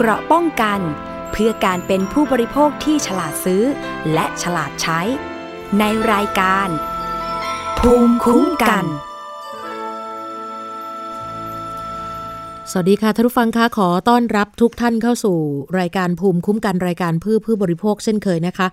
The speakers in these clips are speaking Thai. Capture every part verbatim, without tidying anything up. เกราะป้องกันเพื่อการเป็นผู้บริโภคที่ฉลาดซื้อและฉลาดใช้ในรายการภูมิคุ้มกันสวัสดีค่ะท่านผู้ฟังคะขอต้อนรับทุกท่านเข้าสู่รายการภูมิคุ้มกันรายการเพื่อผู้บริโภคเช่นเคยนะคะ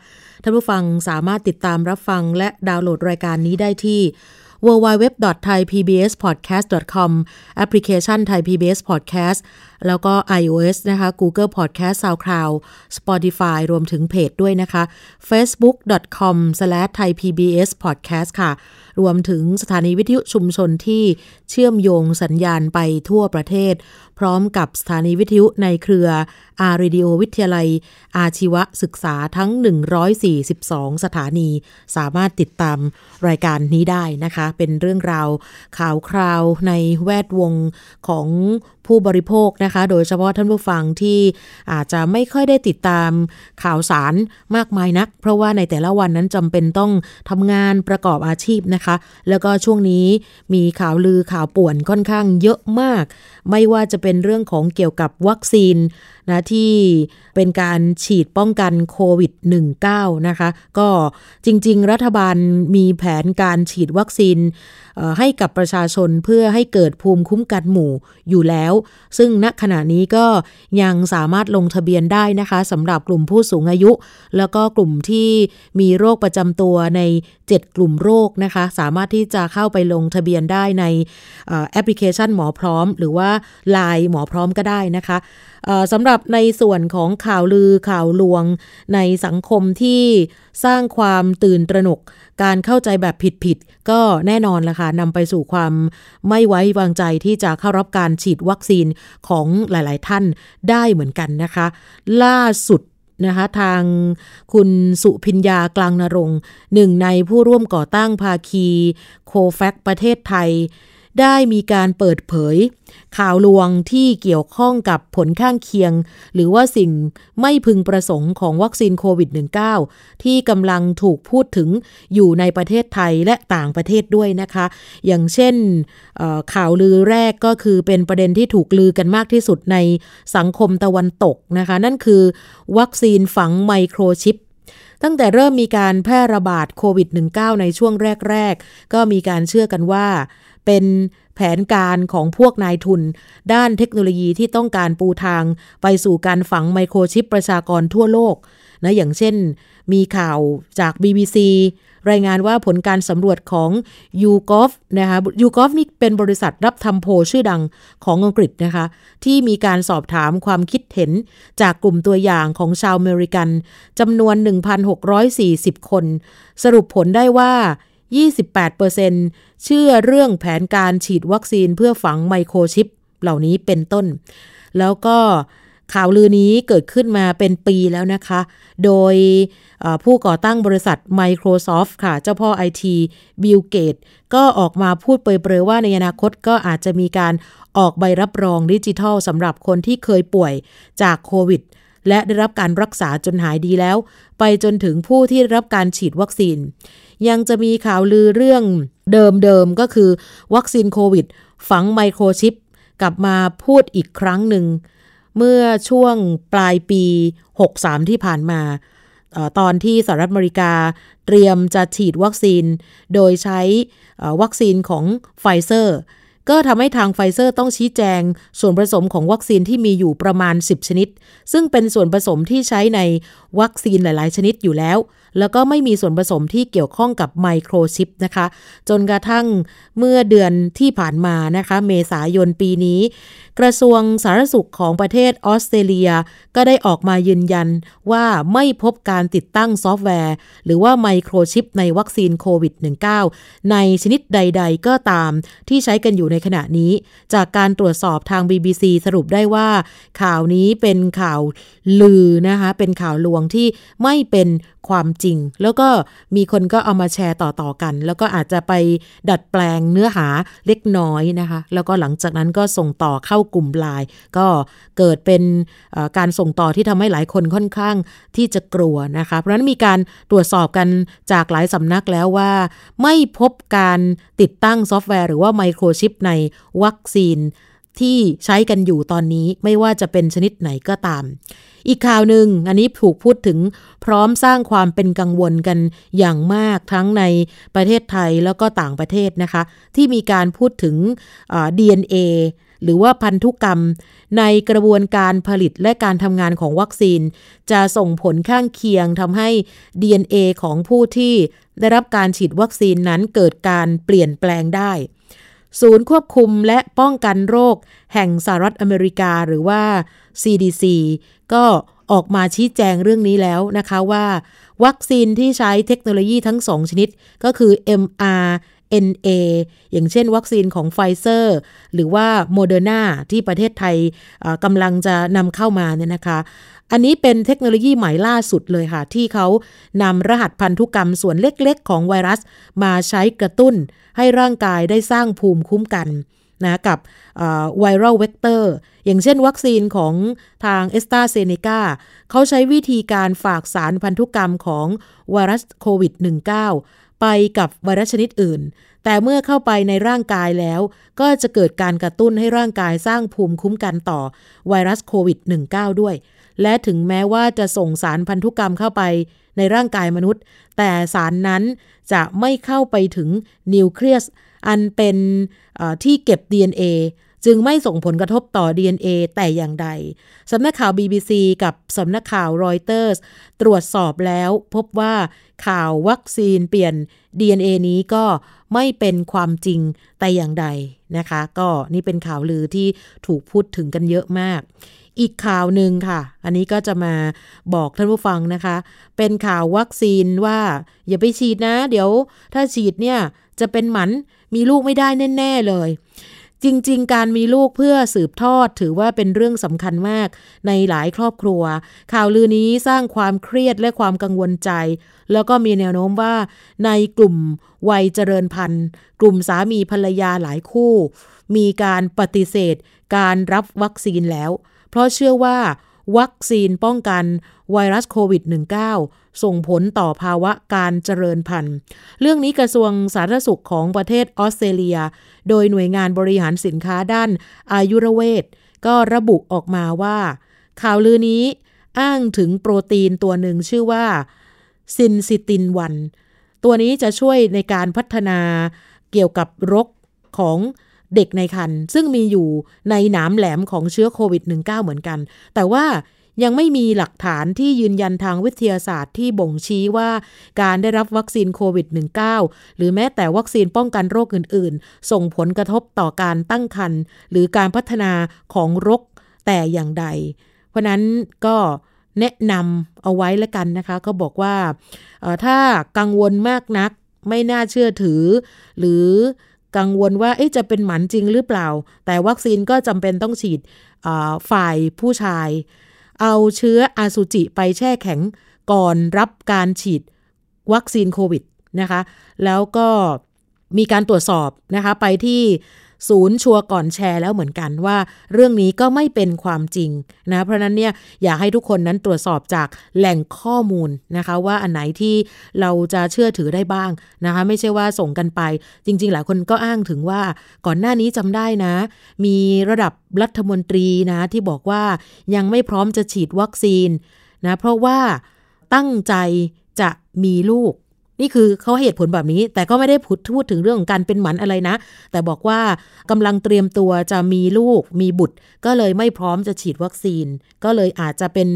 ท่านผู้ฟังสามารถติดตามรับฟังและดาวน์โหลดรายการนี้ได้ที่ ดับเบิลยู ดับเบิลยู ดับเบิลยู ดอท ไทยพีบีเอสพอดแคสต์ ดอท คอม แอปพลิเคชัน Thai พี บี เอส Podcast แล้วก็ iOS นะคะ Google Podcast SoundCloud Spotify รวมถึงเพจด้วยนะคะ เฟซบุ๊ก ดอท คอม สแลช ไทยพีบีเอสพอดแคสต์ ค่ะรวมถึงสถานีวิทยุชุมชนที่เชื่อมโยงสัญญาณไปทั่วประเทศพร้อมกับสถานีวิทยุในเครือ อาร์ Radio วิทยาลัยอาชีวศึกษาทั้งหนึ่งร้อยสี่สิบสองสถานีสามารถติดตามรายการนี้ได้นะคะเป็นเรื่องราวข่าวคราวในแวดวงของผู้บริโภคนะคะโดยเฉพาะท่านผู้ฟังที่อาจจะไม่ค่อยได้ติดตามข่าวสารมากมายนักเพราะว่าในแต่ละวันนั้นจำเป็นต้องทำงานประกอบอาชีพนะคะแล้วก็ช่วงนี้มีข่าวลือข่าวป่วนค่อนข้างเยอะมากไม่ว่าจะเป็นเรื่องของเกี่ยวกับวัคซีนนะที่เป็นการฉีดป้องกันโควิดสิบเก้า นะคะก็จริงๆรัฐบาลมีแผนการฉีดวัคซีนให้กับประชาชนเพื่อให้เกิดภูมิคุ้มกันหมู่อยู่แล้วซึ่งณขณะนี้ก็ยังสามารถลงทะเบียนได้นะคะสำหรับกลุ่มผู้สูงอายุแล้วก็กลุ่มที่มีโรคประจำตัวในเจ็ดกลุ่มโรคนะคะสามารถที่จะเข้าไปลงทะเบียนได้ในแอปพลิเคชันหมอพร้อมหรือว่า ไลน์ หมอพร้อมก็ได้นะคะสำหรับในส่วนของข่าวลือข่าวลวงในสังคมที่สร้างความตื่นตระหนกการเข้าใจแบบผิดๆก็แน่นอนล่ะค่ะนำไปสู่ความไม่ไว้วางใจที่จะเข้ารับการฉีดวัคซีนของหลายๆท่านได้เหมือนกันนะคะล่าสุดนะคะทางคุณสุพิญญากลางนรงค์หนึ่งในผู้ร่วมก่อตั้งภาคีโคแฟคประเทศไทยได้มีการเปิดเผยข่าวลวงที่เกี่ยวข้องกับผลข้างเคียงหรือว่าสิ่งไม่พึงประสงค์ของวัคซีนโควิด สิบเก้า ที่กำลังถูกพูดถึงอยู่ในประเทศไทยและต่างประเทศด้วยนะคะอย่างเช่นข่าวลือแรกก็คือเป็นประเด็นที่ถูกลือกันมากที่สุดในสังคมตะวันตกนะคะนั่นคือวัคซีนฝังไมโครชิปตั้งแต่เริ่มมีการแพร่ระบาดโควิด สิบเก้า ในช่วงแรกๆก็มีการเชื่อกันว่าเป็นแผนการของพวกนายทุนด้านเทคโนโลยีที่ต้องการปูทางไปสู่การฝังไมโครชิปประชากรทั่วโลกนะอย่างเช่นมีข่าวจาก บี บี ซี รายงานว่าผลการสำรวจของ YouGov นะคะ YouGov นี่เป็นบริษัทรับทำโพลชื่อดังของอังกฤษนะคะที่มีการสอบถามความคิดเห็นจากกลุ่มตัวอย่างของชาวอเมริกันจำนวน หนึ่งพันหกร้อยสี่สิบ คนสรุปผลได้ว่ายี่สิบแปดเปอร์เซ็นต์ เชื่อเรื่องแผนการฉีดวัคซีนเพื่อฝังไมโครชิปเหล่านี้เป็นต้นแล้วก็ข่าวลือนี้เกิดขึ้นมาเป็นปีแล้วนะคะโดยผู้ก่อตั้งบริษัท Microsoft ค่ะเจ้าพ่อ ไอ ที Bill Gates ก็ออกมาพูดเปรยๆว่าในอนาคตก็อาจจะมีการออกใบรับรองดิจิทัลสำหรับคนที่เคยป่วยจากโควิดและได้รับการรักษาจนหายดีแล้วไปจนถึงผู้ที่ได้รับการฉีดวัคซีนยังจะมีข่าวลือเรื่องเดิมๆก็คือวัคซีนโควิดฝังไมโครชิปกลับมาพูดอีกครั้งหนึ่งเมื่อช่วงปลายปีหกสามที่ผ่านมาตอนที่สหรัฐอเมริกาเตรียมจะฉีดวัคซีนโดยใช้วัคซีนของไฟเซอร์ก็ทำให้ทางไฟเซอร์ต้องชี้แจงส่วนผสมของวัคซีนที่มีอยู่ประมาณสิบชนิดซึ่งเป็นส่วนผสมที่ใช้ในวัคซีนหลายๆชนิดอยู่แล้วแล้วก็ไม่มีส่วนผสมที่เกี่ยวข้องกับไมโครชิปนะคะจนกระทั่งเมื่อเดือนที่ผ่านมานะคะเมษายนปีนี้กระทรวงสาธารณสุขของประเทศออสเตรเลียก็ได้ออกมายืนยันว่าไม่พบการติดตั้งซอฟต์แวร์หรือว่าไมโครชิปในวัคซีนโควิด สิบเก้า ในชนิดใดๆก็ตามที่ใช้กันอยู่ในขณะนี้จากการตรวจสอบทาง บี บี ซี สรุปได้ว่าข่าวนี้เป็นข่าวลือนะคะเป็นข่าวลวงที่ไม่เป็นความจริงแล้วก็มีคนก็เอามาแชร์ต่อๆกันแล้วก็อาจจะไปดัดแปลงเนื้อหาเล็กน้อยนะคะแล้วก็หลังจากนั้นก็ส่งต่อเข้ากลุ่ม ไลน์ ก็เกิดเป็นการส่งต่อที่ทำให้หลายคนค่อนข้างที่จะกลัวนะคะเพราะฉะนั้นมีการตรวจสอบกันจากหลายสำนักแล้วว่าไม่พบการติดตั้งซอฟต์แวร์หรือว่าไมโครชิปในวัคซีน ที่ใช้กันอยู่ตอนนี้ไม่ว่าจะเป็นชนิดไหนก็ตามอีกข่าวหนึ่งอันนี้ถูกพูดถึงพร้อมสร้างความเป็นกังวลกันอย่างมากทั้งในประเทศไทยแล้วก็ต่างประเทศนะคะที่มีการพูดถึง ดี เอ็น เอ หรือว่าพันธุกรรมในกระบวนการผลิตและการทำงานของวัคซีนจะส่งผลข้างเคียงทำให้ ดี เอ็น เอ ของผู้ที่ได้รับการฉีดวัคซีนนั้นเกิดการเปลี่ยนแปลงได้ศูนย์ควบคุมและป้องกันโรคแห่งสหรัฐอเมริกาหรือว่า ซี ดี ซี ก็ออกมาชี้แจงเรื่องนี้แล้วนะคะว่าวัคซีนที่ใช้เทคโนโลยีทั้งสองชนิดก็คือ เอ็ม อาร์ เอ็น เอ อย่างเช่นวัคซีนของไฟเซอร์หรือว่าโมเดอร์นาที่ประเทศไทยกำลังจะนำเข้ามาเนี่ยนะคะอันนี้เป็นเทคโนโลยีใหม่ล่าสุดเลยค่ะที่เขานำรหัสพันธุกรรมส่วนเล็กๆของไวรัสมาใช้กระตุ้นให้ร่างกายได้สร้างภูมิคุ้มกันนะกับไวรัลเวกเตอร์อย่างเช่นวัคซีนของทาง AstraZeneca เขาใช้วิธีการฝากสารพันธุกรรมของไวรัสโควิด สิบเก้า ไปกับไวรัสชนิดอื่นแต่เมื่อเข้าไปในร่างกายแล้วก็จะเกิดการกระตุ้นให้ร่างกายสร้างภูมิคุ้มกันต่อไวรัสโควิด สิบเก้า ด้วยและถึงแม้ว่าจะส่งสารพันธุกรรมเข้าไปในร่างกายมนุษย์แต่สารนั้นจะไม่เข้าไปถึงนิวเคลียสอันเป็นที่เก็บ ดี เอ็น เอ จึงไม่ส่งผลกระทบต่อ ดี เอ็น เอ แต่อย่างใดสำนักข่าว บี บี ซี กับสำนักข่าวรอยเตอร์สตรวจสอบแล้วพบว่าข่าววัคซีนเปลี่ยน ดี เอ็น เอ นี้ก็ไม่เป็นความจริงแต่อย่างใดนะคะก็นี่เป็นข่าวลือที่ถูกพูดถึงกันเยอะมากอีกข่าวหนึ่งค่ะอันนี้ก็จะมาบอกท่านผู้ฟังนะคะเป็นข่าววัคซีนว่าอย่าไปฉีดนะเดี๋ยวถ้าฉีดเนี่ยจะเป็นหมันมีลูกไม่ได้แน่ๆเลยจริงๆการมีลูกเพื่อสืบทอดถือว่าเป็นเรื่องสำคัญมากในหลายครอบครัวข่าวลือนี้สร้างความเครียดและความกังวลใจแล้วก็มีแนวโน้มว่าในกลุ่มวัยเจริญพันธุ์กลุ่มสามีภรรยาหลายคู่มีการปฏิเสธการรับวัคซีนแล้วเพราะเชื่อว่าวัคซีนป้องกันไวรัสโควิด สิบเก้า ส่งผลต่อภาวะการเจริญพันธุ์เรื่องนี้กระทรวงสาธารณสุขของประเทศออสเตรเลียโดยหน่วยงานบริหารสินค้าด้านอายุรเวชก็ระบุออกมาว่าข่าวลือนี้อ้างถึงโปรตีนตัวหนึ่งชื่อว่าซินซิตินหนึ่งตัวนี้จะช่วยในการพัฒนาเกี่ยวกับโรคของเด็กในครรภ์ซึ่งมีอยู่ในหนามแหลมของเชื้อโควิด สิบเก้า เหมือนกันแต่ว่ายังไม่มีหลักฐานที่ยืนยันทางวิทยาศาสตร์ที่บ่งชี้ว่าการได้รับวัคซีนโควิด สิบเก้า หรือแม้แต่วัคซีนป้องกันโรคอื่นๆส่งผลกระทบต่อการตั้งครรภ์หรือการพัฒนาของโรคแต่อย่างใดเพราะนั้นก็แนะนำเอาไว้ละกันนะคะก็บอกว่าเอ่อถ้ากังวลมากนักไม่น่าเชื่อถือหรือกังวลว่าจะเป็นหมันจริงหรือเปล่าแต่วัคซีนก็จำเป็นต้องฉีดฝ่ายผู้ชายเอาเชื้ออสุจิไปแช่แข็งก่อนรับการฉีดวัคซีนโควิดนะคะแล้วก็มีการตรวจสอบนะคะไปที่ศูนย์ชัวร์ก่อนแชร์แล้วเหมือนกันว่าเรื่องนี้ก็ไม่เป็นความจริงนะเพราะนั้นเนี่ยอยากให้ทุกคนนั้นตรวจสอบจากแหล่งข้อมูลนะคะว่าอันไหนที่เราจะเชื่อถือได้บ้างนะคะไม่ใช่ว่าส่งกันไปจริงๆหลายคนก็อ้างถึงว่าก่อนหน้านี้จำได้นะมีระดับรัฐมนตรีนะที่บอกว่ายังไม่พร้อมจะฉีดวัคซีนนะเพราะว่าตั้งใจจะมีลูกนี่คือเขาให้เหตุผลแบบนี้แต่ก็ไม่ได้พูดถึงเรื่องของการเป็นหมันอะไรนะแต่บอกว่ากำลังเตรียมตัวจะมีลูกมีบุตรก็เลยไม่พร้อมจะฉีดวัคซีนก็เลยอาจจะเป็น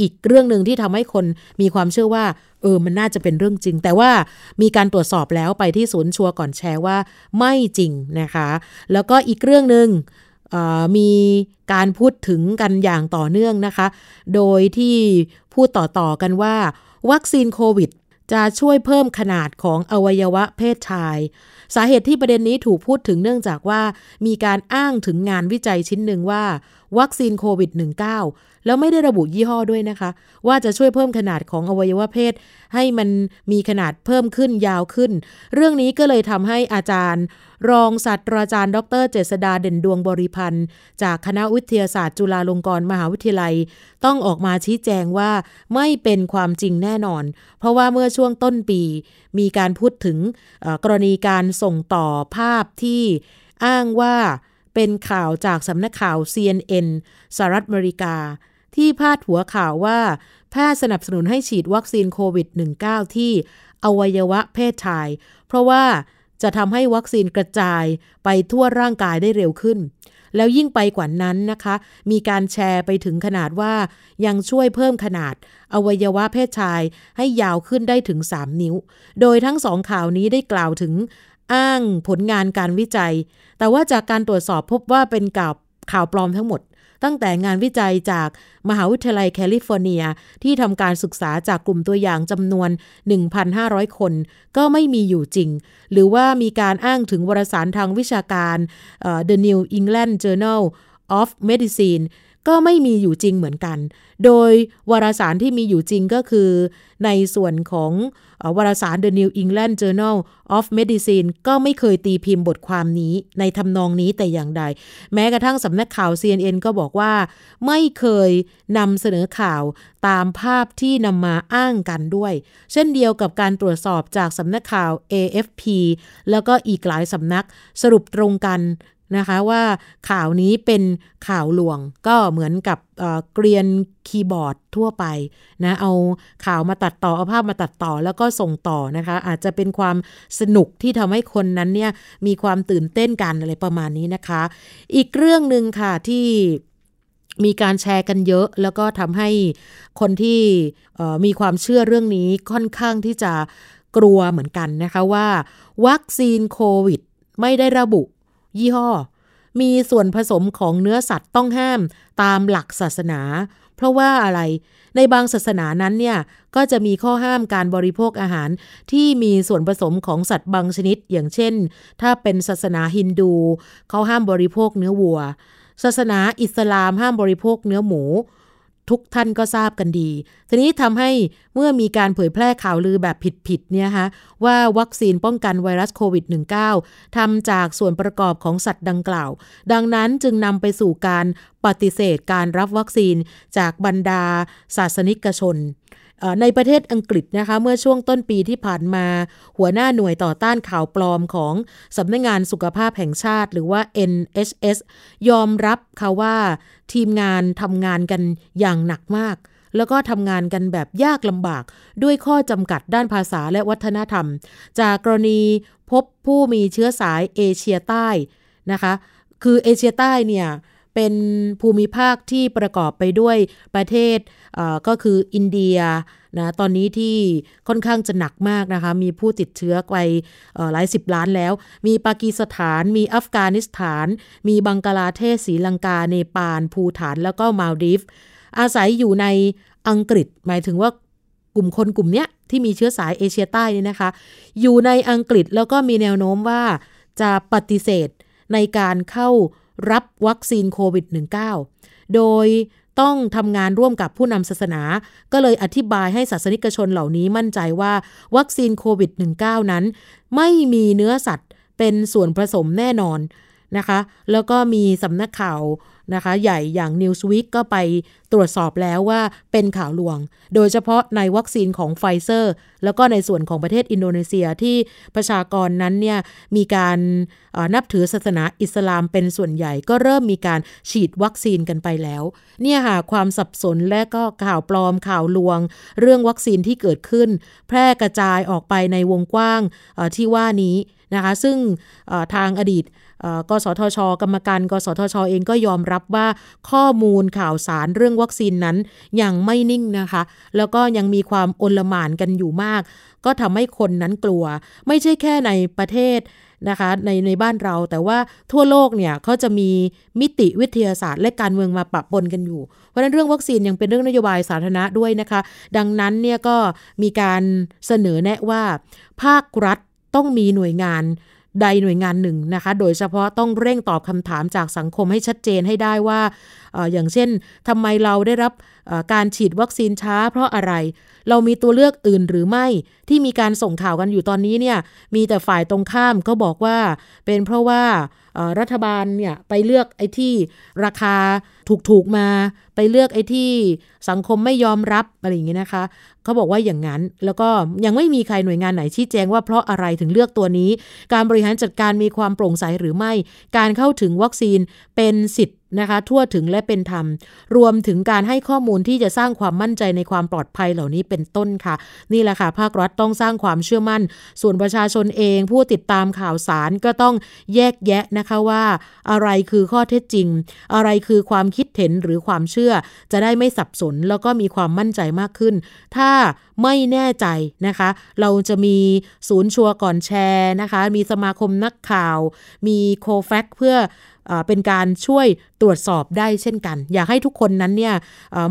อีกเรื่องนึงที่ทำให้คนมีความเชื่อว่าเออมันน่าจะเป็นเรื่องจริงแต่ว่ามีการตรวจสอบแล้วไปที่ศูนย์ชัวร์ก่อนแชร์ว่าไม่จริงนะคะแล้วก็อีกเรื่องนึงมีการพูดถึงกันอย่างต่อเนื่องนะคะโดยที่พูดต่อๆกันว่าวัคซีนโควิดจะช่วยเพิ่มขนาดของอวัยวะเพศชายสาเหตุที่ประเด็นนี้ถูกพูดถึงเนื่องจากว่ามีการอ้างถึงงานวิจัยชิ้นหนึ่งว่าวัคซีนโควิด สิบเก้า แล้วไม่ได้ระบุยี่ห้อด้วยนะคะว่าจะช่วยเพิ่มขนาดของอวัยวะเพศให้มันมีขนาดเพิ่มขึ้นยาวขึ้นเรื่องนี้ก็เลยทำให้อาจารย์รองศาสตราจารย์ดร.เจษฎาเด่นดวงบริพันธ์จากคณะวิทยาศาสตร์จุฬาลงกรณ์มหาวิทยาลัยต้องออกมาชี้แจงว่าไม่เป็นความจริงแน่นอนเพราะว่าเมื่อช่วงต้นปีมีการพูดถึงกรณีการส่งต่อภาพที่อ้างว่า เป็นข่าวจากสำนักข่าว ซี เอ็น เอ็น สหรัฐอเมริกาที่พาดหัวข่าวว่าแพทย์สนับสนุนให้ฉีดวัคซีนโควิด สิบเก้า ที่อวัยวะเพศชายเพราะว่าจะทำให้วัคซีนกระจายไปทั่วร่างกายได้เร็วขึ้นแล้วยิ่งไปกว่านั้นนะคะมีการแชร์ไปถึงขนาดว่ายังช่วยเพิ่มขนาดอวัยวะเพศชายให้ยาวขึ้นได้ถึงสามนิ้วโดยทั้งสองข่าวนี้ได้กล่าวถึงอ้างผลงานการวิจัยแต่ว่าจากการตรวจสอบพบว่าเป็นข่าวปลอมทั้งหมดตั้งแต่งานวิจัยจากมหาวิทยาลัยแคลิฟอร์เนียที่ทำการศึกษาจากกลุ่มตัวอย่างจำนวน หนึ่งพันห้าร้อย คนก็ไม่มีอยู่จริงหรือว่ามีการอ้างถึงวารสารทางวิชาการ uh, The New England Journal of Medicine ก็ไม่มีอยู่จริงเหมือนกันโดยวารสารที่มีอยู่จริงก็คือในส่วนของuh, วารสาร The New England Journal of Medicine ก็ไม่เคยตีพิมพ์บทความนี้ในทำนองนี้แต่อย่างใดแม้กระทั่งสำนักข่าว ซี เอ็น เอ็น ก็บอกว่าไม่เคยนำเสนอข่าวตามภาพที่นำมาอ้างกันด้วยเช่นเดียวกับการตรวจสอบจากสำนักข่าว เอ เอฟ พี แล้วก็อีกหลายสำนักสรุปตรงกันนะคะว่าข่าวนี้เป็นข่าวลวงก็เหมือนกับเอ่อเกรียนคีย์บอร์ดทั่วไปนะเอาข่าวมาตัดต่อเอาภาพมาตัดต่อแล้วก็ส่งต่อนะคะอาจจะเป็นความสนุกที่ทำให้คนนั้นเนี่ยมีความตื่นเต้นกันอะไรประมาณนี้นะคะอีกเรื่องนึงค่ะที่มีการแชร์กันเยอะแล้วก็ทำให้คนที่เอ่อมีความเชื่อเรื่องนี้ค่อนข้างที่จะกลัวเหมือนกันนะคะว่าวัคซีนโควิดไม่ได้ระบุยี่ห้อมีส่วนผสมของเนื้อสัตว์ต้องห้ามตามหลักศาสนาเพราะว่าอะไรในบางศาสนานั้นเนี่ยก็จะมีข้อห้ามการบริโภคอาหารที่มีส่วนผสมของสัตว์บางชนิดอย่างเช่นถ้าเป็นศาสนาฮินดูเขาห้ามบริโภคเนื้อวัวศาสนาอิสลามห้ามบริโภคเนื้อหมูทุกท่านก็ทราบกันดีทีนี้ทำให้เมื่อมีการเผยแพร่ข่าวลือแบบผิดๆเนี่ยฮะว่าวัคซีนป้องกันไวรัสโควิด สิบเก้า ทำจากส่วนประกอบของสัตว์ดังกล่าวดังนั้นจึงนำไปสู่การปฏิเสธการรับวัคซีนจากบรรดาศาสนิกชนในประเทศอังกฤษนะคะเมื่อช่วงต้นปีที่ผ่านมาหัวหน้าหน่วยต่อต้านข่าวปลอมของสำนักงานสุขภาพแห่งชาติหรือว่า เอ็น เอช เอส ยอมรับค่ะว่าทีมงานทำงานกันอย่างหนักมากแล้วก็ทำงานกันแบบยากลำบากด้วยข้อจำกัดด้านภาษาและวัฒนธรรมจากกรณีพบผู้มีเชื้อสายเอเชียใต้นะคะคือเอเชียใต้เนี่ยเป็นภูมิภาคที่ประกอบไปด้วยประเทศเอ่อก็คืออินเดียนะตอนนี้ที่ค่อนข้างจะหนักมากนะคะมีผู้ติดเชื้อไปเอ่อหลายสิบล้านแล้วมีปากีสถานมีอัฟกานิสถานมีบังกลาเทศศรีลังกาเนปาลภูฏานแล้วก็มัลดีฟอาศัยอยู่ในอังกฤษหมายถึงว่ากลุ่มคนกลุ่มเนี้ยที่มีเชื้อสายเอเชียใต้นี่นะคะอยู่ในอังกฤษแล้วก็มีแนวโน้มว่าจะปฏิเสธในการเข้ารับวัคซีนโควิด สิบเก้า โดยต้องทำงานร่วมกับผู้นำศาสนาก็เลยอธิบายให้ศาสนิกชนเหล่านี้มั่นใจว่าวัคซีนโควิด สิบเก้า นั้นไม่มีเนื้อสัตว์เป็นส่วนผสมแน่นอนนะคะแล้วก็มีสำนักข่าวนะคะใหญ่อย่าง Newsweek ก็ไปตรวจสอบแล้วว่าเป็นข่าวลวงโดยเฉพาะในวัคซีนของ Pfizer แล้วก็ในส่วนของประเทศอินโดนีเซียที่ประชากรนั้นเนี่ยมีการนับถือศาสนาอิสลามเป็นส่วนใหญ่ก็เริ่มมีการฉีดวัคซีนกันไปแล้วเนี่ยค่ะความสับสนและก็ข่าวปลอมข่าวลวงเรื่องวัคซีนที่เกิดขึ้นแพร่กระจายออกไปในวงกว้างที่ว่านี้นะคะซึ่งทางอดีตกสทช.กรรมการกสทช.เองก็ยอมรับว่าข้อมูลข่าวสารเรื่องวัคซีนนั้นยังไม่นิ่งนะคะแล้วก็ยังมีความโอลหม่านกันอยู่มากก็ทำให้คนนั้นกลัวไม่ใช่แค่ในประเทศนะคะในในบ้านเราแต่ว่าทั่วโลกเนี่ยเขาจะมีมิติวิทยาศาสตร์และการเมืองมาปะปนกันอยู่เพราะฉะนั้นเรื่องวัคซีนยังเป็นเรื่องนโยบายสาธารณะด้วยนะคะดังนั้นเนี่ยก็มีการเสนอแนะว่าภาครัฐต้องมีหน่วยงานใดหน่วยงานหนึ่งนะคะโดยเฉพาะต้องเร่งตอบคำถามจากสังคมให้ชัดเจนให้ได้ว่า เอ่อ อย่างเช่นทำไมเราได้รับการฉีดวัคซีนช้าเพราะอะไรเรามีตัวเลือกอื่นหรือไม่ที่มีการส่งข่าวกันอยู่ตอนนี้เนี่ยมีแต่ฝ่ายตรงข้ามก็บอกว่าเป็นเพราะว่ารัฐบาลเนี่ยไปเลือกไอ้ที่ราคาถูกๆมา ไปเลือกไอ้ที่สังคมไม่ยอมรับอะไรอย่างนี้นะคะเขาบอกว่าอย่างนั้นแล้วก็ยังไม่มีใครหน่วยงานไหนชี้แจงว่าเพราะอะไรถึงเลือกตัวนี้การบริหารจัดการมีความโปร่งใสหรือไม่การเข้าถึงวัคซีนเป็นสิทธินะคะทั่วถึงและเป็นธรรมรวมถึงการให้ข้อมูลที่จะสร้างความมั่นใจในความปลอดภัยเหล่านี้เป็นต้นค่ะนี่แหละค่ะภาครัฐต้องสร้างความเชื่อมั่นส่วนประชาชนเองผู้ติดตามข่าวสารก็ต้องแยกแยะนะคะว่าอะไรคือข้อเท็จจริงอะไรคือความคิดเห็นหรือความเชื่อจะได้ไม่สับสนแล้วก็มีความมั่นใจมากขึ้นถ้าไม่แน่ใจนะคะเราจะมีศูนย์ชัวร์ก่อนแชร์นะคะมีสมาคมนักข่าวมีโคแฟกเพื่อเป็นการช่วยตรวจสอบได้เช่นกันอยากให้ทุกคนนั้นเนี่ย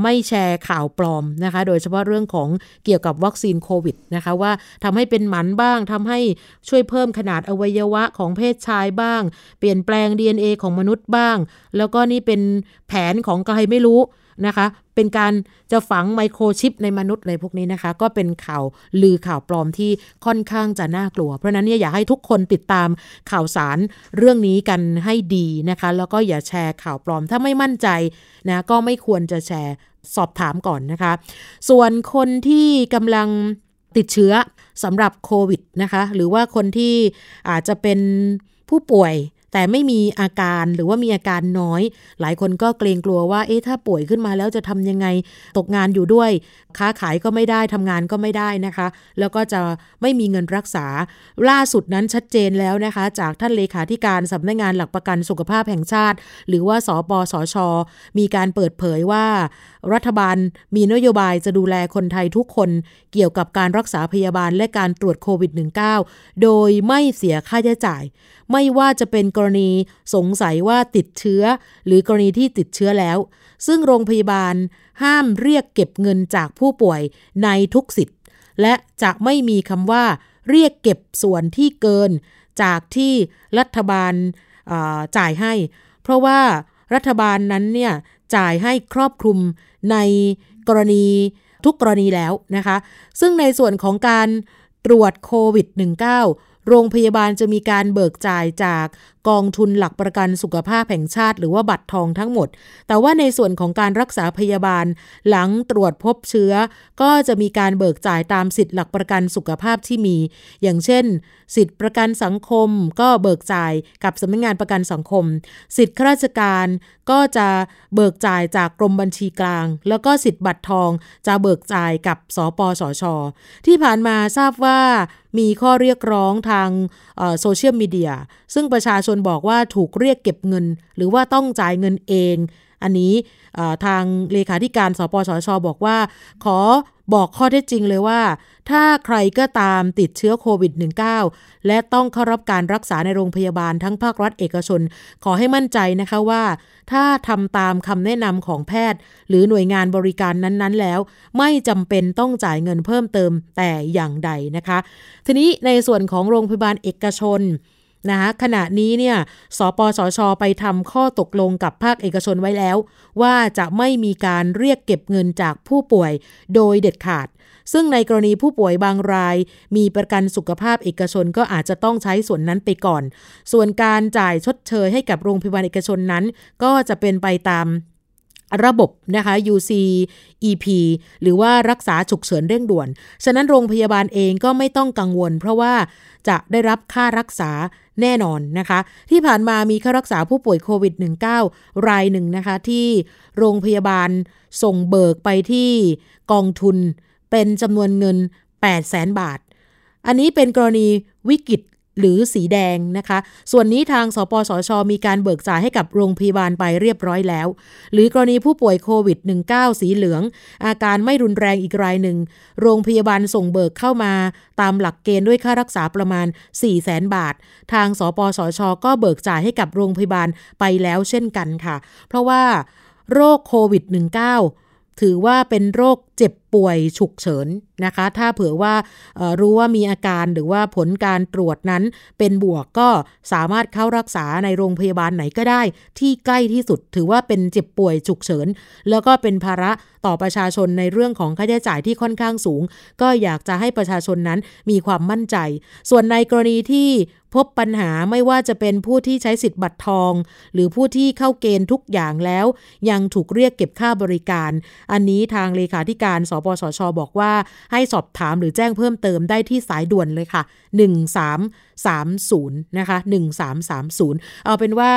ไม่แชร์ข่าวปลอมนะคะโดยเฉพาะเรื่องของเกี่ยวกับวัคซีนโควิดนะคะว่าทำให้เป็นหมันบ้างทำให้ช่วยเพิ่มขนาดอวัยวะของเพศชายบ้างเปลี่ยนแปลง ดี เอ็น เอ ของมนุษย์บ้างแล้วก็นี่เป็นแผนของใครไม่รู้นะคะเป็นการจะฝังไมโครชิปในมนุษย์อะไรพวกนี้นะคะก็เป็นข่าวลือข่าวปลอมที่ค่อนข้างจะน่ากลัวเพราะนั้นเนี่ยอยากให้ทุกคนติดตามข่าวสารเรื่องนี้กันให้ดีนะคะแล้วก็อย่าแชร์ข่าวปลอมถ้าไม่มั่นใจนะก็ไม่ควรจะแชร์สอบถามก่อนนะคะส่วนคนที่กำลังติดเชื้อสำหรับโควิดนะคะหรือว่าคนที่อาจจะเป็นผู้ป่วยแต่ไม่มีอาการหรือว่ามีอาการน้อยหลายคนก็เกรงกลัวว่าเอ๊ะถ้าป่วยขึ้นมาแล้วจะทำยังไงตกงานอยู่ด้วยค้าขายก็ไม่ได้ทำงานก็ไม่ได้นะคะแล้วก็จะไม่มีเงินรักษาล่าสุดนั้นชัดเจนแล้วนะคะจากท่านเลขาธิการสำนักงานหลักประกันสุขภาพแห่งชาติหรือว่าสปสช.มีการเปิดเผยว่ารัฐบาลมีนโยบายจะดูแลคนไทยทุกคนเกี่ยวกับการรักษาพยาบาลและการตรวจโควิด สิบเก้า โดยไม่เสียค่าใช้จ่ายไม่ว่าจะเป็นกรณีสงสัยว่าติดเชื้อหรือกรณีที่ติดเชื้อแล้วซึ่งโรงพยาบาลห้ามเรียกเก็บเงินจากผู้ป่วยในทุกสิทธิ์และจะไม่มีคำว่าเรียกเก็บส่วนที่เกินจากที่รัฐบาลจ่ายให้เพราะว่ารัฐบาลนั้นเนี่ยจ่ายให้ครอบคลุมในกรณีทุกกรณีแล้วนะคะซึ่งในส่วนของการตรวจโควิด สิบเก้าโรงพยาบาลจะมีการเบิกจ่ายจากกองทุนหลักประกันสุขภาพแห่งชาติหรือว่าบัตรทองทั้งหมดแต่ว่าในส่วนของการรักษาพยาบาลหลังตรวจพบเชื้อก็จะมีการเบิกจ่ายตามสิทธิหลักประกันสุขภาพที่มีอย่างเช่นสิทธิประกันสังคมก็เบิกจ่ายกับสำนักงานประกันสังคมสิทธิข้าราชการก็จะเบิกจ่ายจากกรมบัญชีกลางแล้วก็สิทธิบัตรทองจะเบิกจ่ายกับสปสช.ที่ผ่านมาทราบว่ามีข้อเรียกร้องทางโซเชียลมีเดียซึ่งประชาชนบอกว่าถูกเรียกเก็บเงินหรือว่าต้องจ่ายเงินเองอันนี้ทางเลขาธิการสปสช.บอกว่าขอบอกข้อเท็จจริงเลยว่าถ้าใครก็ตามติดเชื้อโควิด สิบเก้า และต้องเข้ารับการรักษาในโรงพยาบาลทั้งภาครัฐเอกชนขอให้มั่นใจนะคะว่าถ้าทำตามคำแนะนำของแพทย์หรือหน่วยงานบริการนั้นๆแล้วไม่จำเป็นต้องจ่ายเงินเพิ่มเติมแต่อย่างใดนะคะทีนี้ในส่วนของโรงพยาบาลเอกชนนะคะขณะนี้เนี่ยสปสช.ไปทำข้อตกลงกับภาคเอกชนไว้แล้วว่าจะไม่มีการเรียกเก็บเงินจากผู้ป่วยโดยเด็ดขาดซึ่งในกรณีผู้ป่วยบางรายมีประกันสุขภาพเอกชนก็อาจจะต้องใช้ส่วนนั้นไปก่อนส่วนการจ่ายชดเชยให้กับโรงพยาบาลเอกชนนั้นก็จะเป็นไปตามระบบนะคะ ยู ซี อี พี หรือว่ารักษาฉุกเฉินเร่งด่วนฉะนั้นโรงพยาบาลเองก็ไม่ต้องกังวลเพราะว่าจะได้รับค่ารักษาแน่นอนนะคะที่ผ่านมามีค่ารักษาผู้ป่วยโควิด สิบเก้า รายหนึ่งนะคะที่โรงพยาบาลส่งเบิกไปที่กองทุนเป็นจำนวนเงิน แปดแสน บาทอันนี้เป็นกรณีวิกฤตหรือสีแดงนะคะส่วนนี้ทางสปสช.มีการเบิกจ่ายให้กับโรงพยาบาลไปเรียบร้อยแล้วหรือกรณีผู้ป่วยโควิด สิบเก้า สีเหลืองอาการไม่รุนแรงอีกรายหนึ่งโรงพยาบาลส่งเบิกเข้ามาตามหลักเกณฑ์ด้วยค่ารักษาประมาณ สี่แสน บาททางสปสช.ก็เบิกจ่ายให้กับโรงพยาบาลไปแล้วเช่นกันค่ะเพราะว่าโรคโควิด สิบเก้า ถือว่าเป็นโรคเจ็บ ป่วยฉุกเฉินนะคะถ้าเผื่อว่ารู้ว่ามีอาการหรือว่าผลการตรวจนั้นเป็นบวกก็สามารถเข้ารักษาในโรงพยาบาลไหนก็ได้ที่ใกล้ที่สุดถือว่าเป็นเจ็บป่วยฉุกเฉินแล้วก็เป็นภาระต่อประชาชนในเรื่องของค่าใช้จ่ายที่ค่อนข้างสูงก็อยากจะให้ประชาชนนั้นมีความมั่นใจส่วนในกรณีที่พบปัญหาไม่ว่าจะเป็นผู้ที่ใช้สิทธิ์บัตรทองหรือผู้ที่เข้าเกณฑ์ทุกอย่างแล้วยังถูกเรียกเก็บค่าบริการอันนี้ทางเลขาธิการสปสช.บอกว่าให้สอบถามหรือแจ้งเพิ่มเติมได้ที่สายด่วนเลยค่ะหนึ่งสามสามศูนย์นะคะหนึ่งสามสามศูนย์เอาเป็นว่า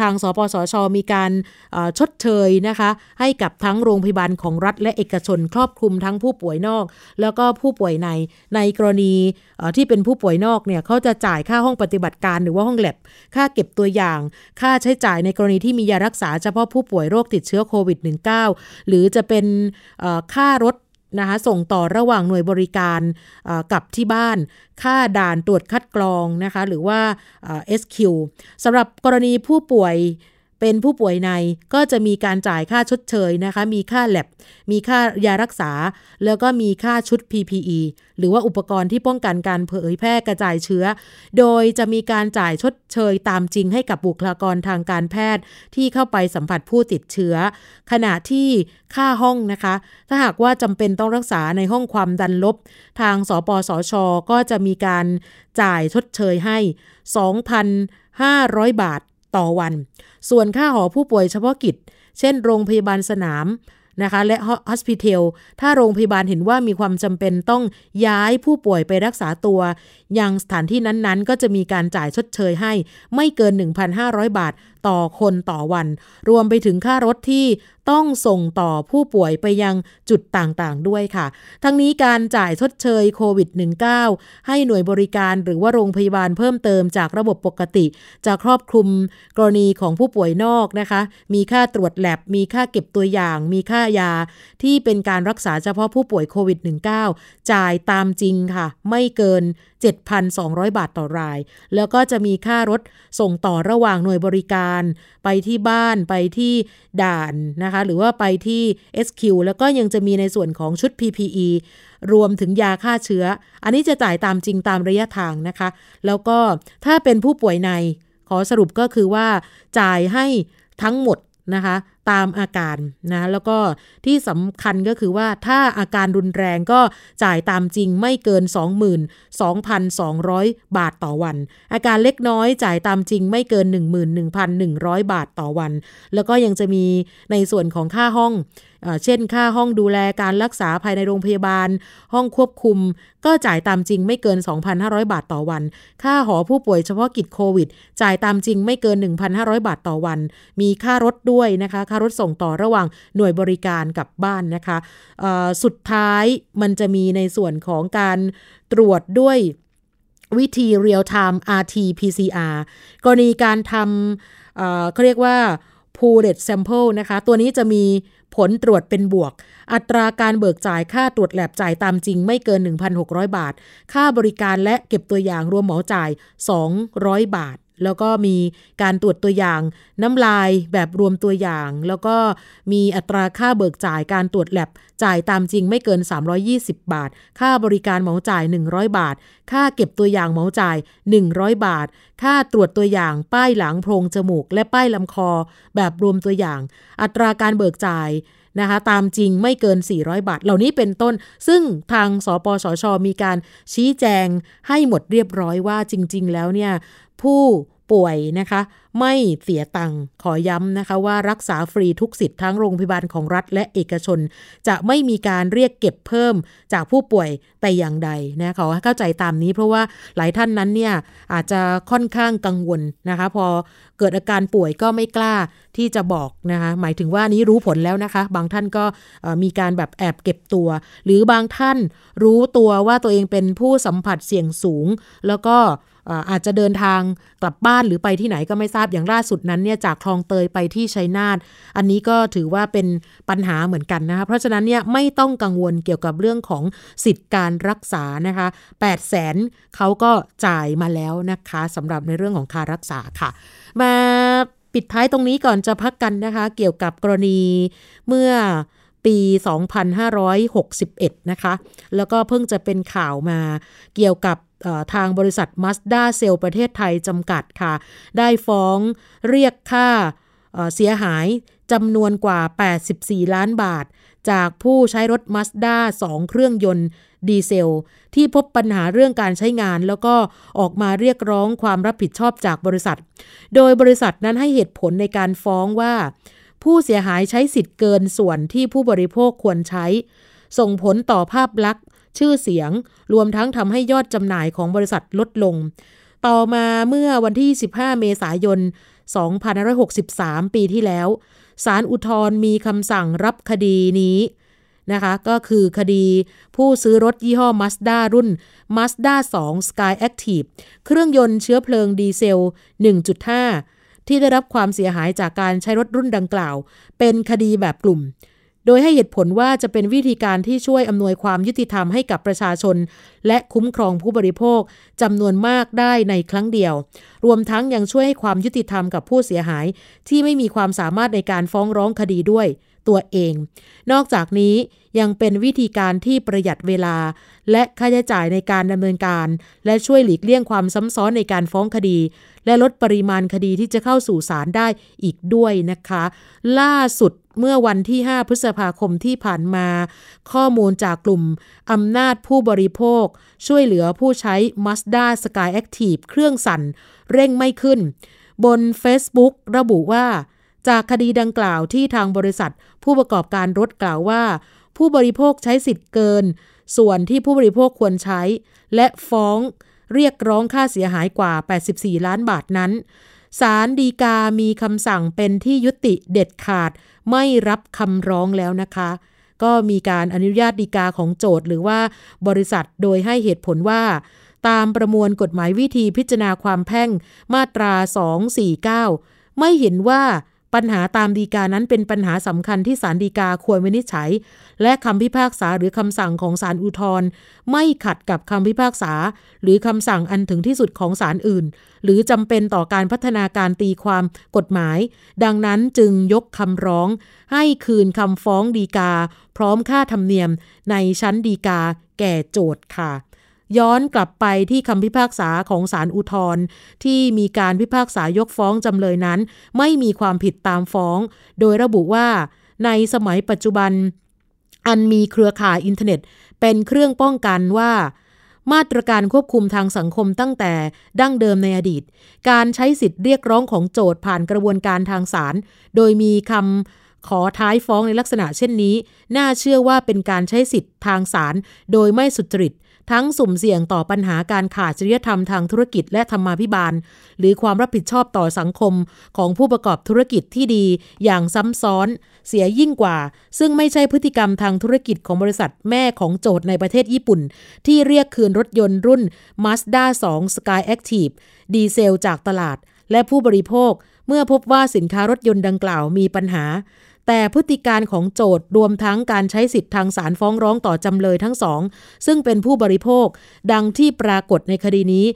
ทางสปสช.มีการเอ่อชดเชยนะคะให้กับทั้งโรงพยาบาลของรัฐและเอกชนครอบคลุมทั้งผู้ป่วยนอกแล้วก็ผู้ป่วยในในกรณีเอ่อที่เป็นผู้ป่วยนอกเนี่ยเขาจะจ่ายค่าห้องปฏิบัติการหรือว่าห้องแลบค่าเก็บตัวอย่างค่าใช้จ่ายในกรณีที่มียารักษาเฉพาะผู้ป่วยโรคติดเชื้อโควิด สิบเก้า หรือจะเป็นค่ารถนะคะส่งต่อระหว่างหน่วยบริการกับที่บ้านค่าด่านตรวจคัดกรองนะคะหรือว่า เอส คิว สำหรับกรณีผู้ป่วยเป็นผู้ป่วยในก็จะมีการจ่ายค่าชดเชยนะคะมีค่าแลบมีค่ายารักษาแล้วก็มีค่าชุด พี พี อี หรือว่าอุปกรณ์ที่ป้องกันการเผยแพร่กระจายเชื้อโดยจะมีการจ่ายชดเชยตามจริงให้กับบุคลากรทางการแพทย์ที่เข้าไปสัมผัสผู้ติดเชื้อขณะที่ค่าห้องนะคะถ้าหากว่าจำเป็นต้องรักษาในห้องความดันลบทางสปสช.ก็จะมีการจ่ายชดเชยให้ สองพันห้าร้อย บาทต่อวันส่วนค่าหอผู้ป่วยเฉพาะกิจเช่นโรงพยาบาลสนามนะคะและ Hospital ถ้าโรงพยาบาลเห็นว่ามีความจำเป็นต้องย้ายผู้ป่วยไปรักษาตัวยังสถานที่นั้นๆก็จะมีการจ่ายชดเชยให้ไม่เกิน หนึ่งพันห้าร้อย บาทต่อคนต่อวันรวมไปถึงค่ารถที่ต้องส่งต่อผู้ป่วยไปยังจุดต่างๆด้วยค่ะทั้งนี้การจ่ายชดเชยโควิด สิบเก้า ให้หน่วยบริการหรือว่าโรงพยาบาลเพิ่มเติมจากระบบปกติจะครอบคลุมกรณีของผู้ป่วยนอกนะคะมีค่าตรวจแลบมีค่าเก็บตัวอย่างมีค่ายาที่เป็นการรักษาเฉพาะผู้ป่วยโควิด สิบเก้า จ่ายตามจริงค่ะไม่เกิน เจ็ดพันสองร้อย บาทต่อรายแล้วก็จะมีค่ารถส่งต่อระหว่างหน่วยบริการไปที่บ้านไปที่ด่านนะคะหรือว่าไปที่ เอส คิว แล้วก็ยังจะมีในส่วนของชุด พี พี อี รวมถึงยาฆ่าเชื้ออันนี้จะจ่ายตามจริงตามระยะทางนะคะแล้วก็ถ้าเป็นผู้ป่วยในขอสรุปก็คือว่าจ่ายให้ทั้งหมดนะคะตามอาการนะแล้วก็ที่สำคัญก็คือว่าถ้าอาการรุนแรงก็จ่ายตามจริงไม่เกิน สองหมื่นสองพันสองร้อย บาทต่อวันอาการเล็กน้อยจ่ายตามจริงไม่เกิน หนึ่งหมื่นหนึ่งพันหนึ่งร้อย บาทต่อวันแล้วก็ยังจะมีในส่วนของค่าห้องเอ่อเช่นค่าห้องดูแลการรักษาภายในโรงพยาบาลห้องควบคุมก็จ่ายตามจริงไม่เกิน สองพันห้าร้อย บาทต่อวันค่าหอผู้ป่วยเฉพาะกิจโควิดจ่ายตามจริงไม่เกิน หนึ่งพันห้าร้อย บาทต่อวันมีค่ารถด้วยนะคะค่ารถส่งต่อระหว่างหน่วยบริการกับบ้านนะคะสุดท้ายมันจะมีในส่วนของการตรวจด้วยวิธี real time อาร์ ที พี ซี อาร์ กรณีการทำ เอ่อ เขาเรียกว่า pooled sample นะคะตัวนี้จะมีผลตรวจเป็นบวกอัตราการเบิกจ่ายค่าตรวจแลบจ่ายตามจริงไม่เกิน หนึ่งพันหกร้อย บาทค่าบริการและเก็บตัวอย่างรวมเหมาจ่าย สองร้อย บาทแล้วก็มีการตรวจตัวอย่างน้ำลายแบบรวมตัวอย่างแล้วก็มีอัตราค่าเบิกจ่ายการตรวจแลบจ่ายตามจริงไม่เกินสามร้อยยี่สิบบาทค่าบริการเหมาจ่ายหนึ่งร้อยบาทค่าเก็บตัวอย่างเหมาจ่ายหนึ่งร้อยบาทค่าตรวจตัวอย่างป้ายหลังโพรงจมูกและป้ายลำคอแบบรวมตัวอย่างอัตราการเบิกจ่ายนะคะตามจริงไม่เกินสี่ร้อยบาทเหล่านี้เป็นต้นซึ่งทางสปสช.มีการชี้แจงให้หมดเรียบร้อยว่าจริงๆแล้วเนี่ยผู้ป่วยนะคะไม่เสียตังค์ขอย้ำนะคะว่ารักษาฟรีทุกสิทธิ์ทั้งโรงพยาบาลของรัฐและเอกชนจะไม่มีการเรียกเก็บเพิ่มจากผู้ป่วยแต่อย่างใดนะขอเข้าใจตามนี้เพราะว่าหลายท่านนั้นเนี่ยอาจจะค่อนข้างกังวลนะคะพอเกิดอาการป่วยก็ไม่กล้าที่จะบอกนะคะหมายถึงว่านี้รู้ผลแล้วนะคะบางท่านก็มีการแบบแอบเก็บตัวหรือบางท่านรู้ตัวว่าตัวเองเป็นผู้สัมผัสเสี่ยงสูงแล้วก็อาจจะเดินทางกลับบ้านหรือไปที่ไหนก็ไม่ทราบอย่างล่าสุดนั้นเนี่ยจากคลองเตยไปที่ชัยนาทอันนี้ก็ถือว่าเป็นปัญหาเหมือนกันนะคะเพราะฉะนั้นเนี่ยไม่ต้องกังวลเกี่ยวกับเรื่องของสิทธิการรักษานะคะแปดแสนเขาก็จ่ายมาแล้วนะคะสำหรับในเรื่องของค่ารักษาค่ะมาปิดท้ายตรงนี้ก่อนจะพักกันนะคะเกี่ยวกับกรณีเมื่อ ปีสองพันห้าร้อยหกสิบเอ็ดนะคะแล้วก็เพิ่งจะเป็นข่าวมาเกี่ยวกับทางบริษัท Mazda Cell ประเทศไทยจำกัดค่ะได้ฟ้องเรียกค่าเสียหายจำนวนกว่าแปดสิบสี่ล้านบาทจากผู้ใช้รถ Mazda สอง เครื่องยนต์ดีเซลที่พบปัญหาเรื่องการใช้งานแล้วก็ออกมาเรียกร้องความรับผิดชอบจากบริษัทโดยบริษัทนั้นให้เหตุผลในการฟ้องว่าผู้เสียหายใช้สิทธิ์เกินส่วนที่ผู้บริโภคควรใช้ส่งผลต่อภาพลักษณ์ชื่อเสียงรวมทั้งทำให้ยอดจำหน่ายของบริษัทลดลงต่อมาเมื่อวันที่สิบห้าเมษายนสองพันห้าร้อยหกสิบสามปีที่แล้วศาลอุทธรณ์มีคำสั่งรับคดีนี้นะคะก็คือคดีผู้ซื้อรถยี่ห้อ Mazda รุ่น Mazda สอง Sky Active เครื่องยนต์เชื้อเพลิงดีเซล หนึ่งจุดห้า ที่ได้รับความเสียหายจากการใช้รถรุ่นดังกล่าวเป็นคดีแบบกลุ่มโดยให้เหตุผลว่าจะเป็นวิธีการที่ช่วยอำนวยความยุติธรรมให้กับประชาชนและคุ้มครองผู้บริโภคจำนวนมากได้ในครั้งเดียวรวมทั้งยังช่วยให้ความยุติธรรมกับผู้เสียหายที่ไม่มีความสามารถในการฟ้องร้องคดีด้วยตัวเองนอกจากนี้ยังเป็นวิธีการที่ประหยัดเวลาและค่าใช้จ่ายในการดำเนินการและช่วยหลีกเลี่ยงความซ้ำซ้อนในการฟ้องคดีและลดปริมาณคดีที่จะเข้าสู่ศาลได้อีกด้วยนะคะล่าสุดเมื่อวันที่ห้าพฤษภาคมที่ผ่านมาข้อมูลจากกลุ่มอำนาจผู้บริโภคช่วยเหลือผู้ใช้ Mazda Sky Active เครื่องสั่นเร่งไม่ขึ้นบน Facebook ระบุว่าจากคดีดังกล่าวที่ทางบริษัทผู้ประกอบการรถกล่าวว่าผู้บริโภคใช้สิทธิ์เกินส่วนที่ผู้บริโภคควรใช้และฟ้องเรียกร้องค่าเสียหายกว่าแปดสิบสี่ล้านบาทนั้นศาลฎีกามีคำสั่งเป็นที่ยุติเด็ดขาดไม่รับคำร้องแล้วนะคะก็มีการอนุญาตฎีกาของโจทก์หรือว่าบริษัทโดยให้เหตุผลว่าตามประมวลกฎหมายวิธีพิจารณาความแพ่งมาตราสองร้อยสี่สิบเก้าไม่เห็นว่าปัญหาตามฎีกานั้นเป็นปัญหาสำคัญที่ศาลฎีกาควรวินิจฉัยและคำพิพากษาหรือคำสั่งของศาลอุทธรณ์ไม่ขัดกับคำพิพากษาหรือคำสั่งอันถึงที่สุดของศาลอื่นหรือจำเป็นต่อการพัฒนาการตีความกฎหมายดังนั้นจึงยกคำร้องให้คืนคำฟ้องฎีกาพร้อมค่าธรรมเนียมในชั้นฎีกาแก่โจทก์ค่ะย้อนกลับไปที่คำพิพากษาของศาลอุทธรณ์ที่มีการพิพากษายกฟ้องจำเลยนั้นไม่มีความผิดตามฟ้องโดยระบุว่าในสมัยปัจจุบันอันมีเครือข่ายอินเทอร์เน็ตเป็นเครื่องป้องกันว่ามาตรการควบคุมทางสังคมตั้งแต่ดั้งเดิมในอดีตการใช้สิทธิเรียกร้องของโจทก์ผ่านกระบวนการทางศาลโดยมีคำขอท้ายฟ้องในลักษณะเช่นนี้น่าเชื่อว่าเป็นการใช้สิทธิ์ทางศาลโดยไม่สุจริตทั้งสุ่มเสี่ยงต่อปัญหาการขาดจริยธรรมทางธุรกิจและธรรมาภิบาลหรือความรับผิดชอบต่อสังคมของผู้ประกอบธุรกิจที่ดีอย่างซ้ำซ้อนเสียยิ่งกว่าซึ่งไม่ใช่พฤติกรรมทางธุรกิจของบริษัทแม่ของโจทก์ในประเทศญี่ปุ่นที่เรียกคืนรถยนต์รุ่น Mazda สอง Sky Active ดีเซลจากตลาดและผู้บริโภคเมื่อพบว่าสินค้ารถยนต์ดังกล่าวมีปัญหาแต่พฤติการของโจทก์รวมทั้งการใช้สิทธิทางศาลฟ้องร้องต่อจำเลยทั้งสองซึ่งเป็นผู้บริโภคดังที่ปรากฏในคดีนี้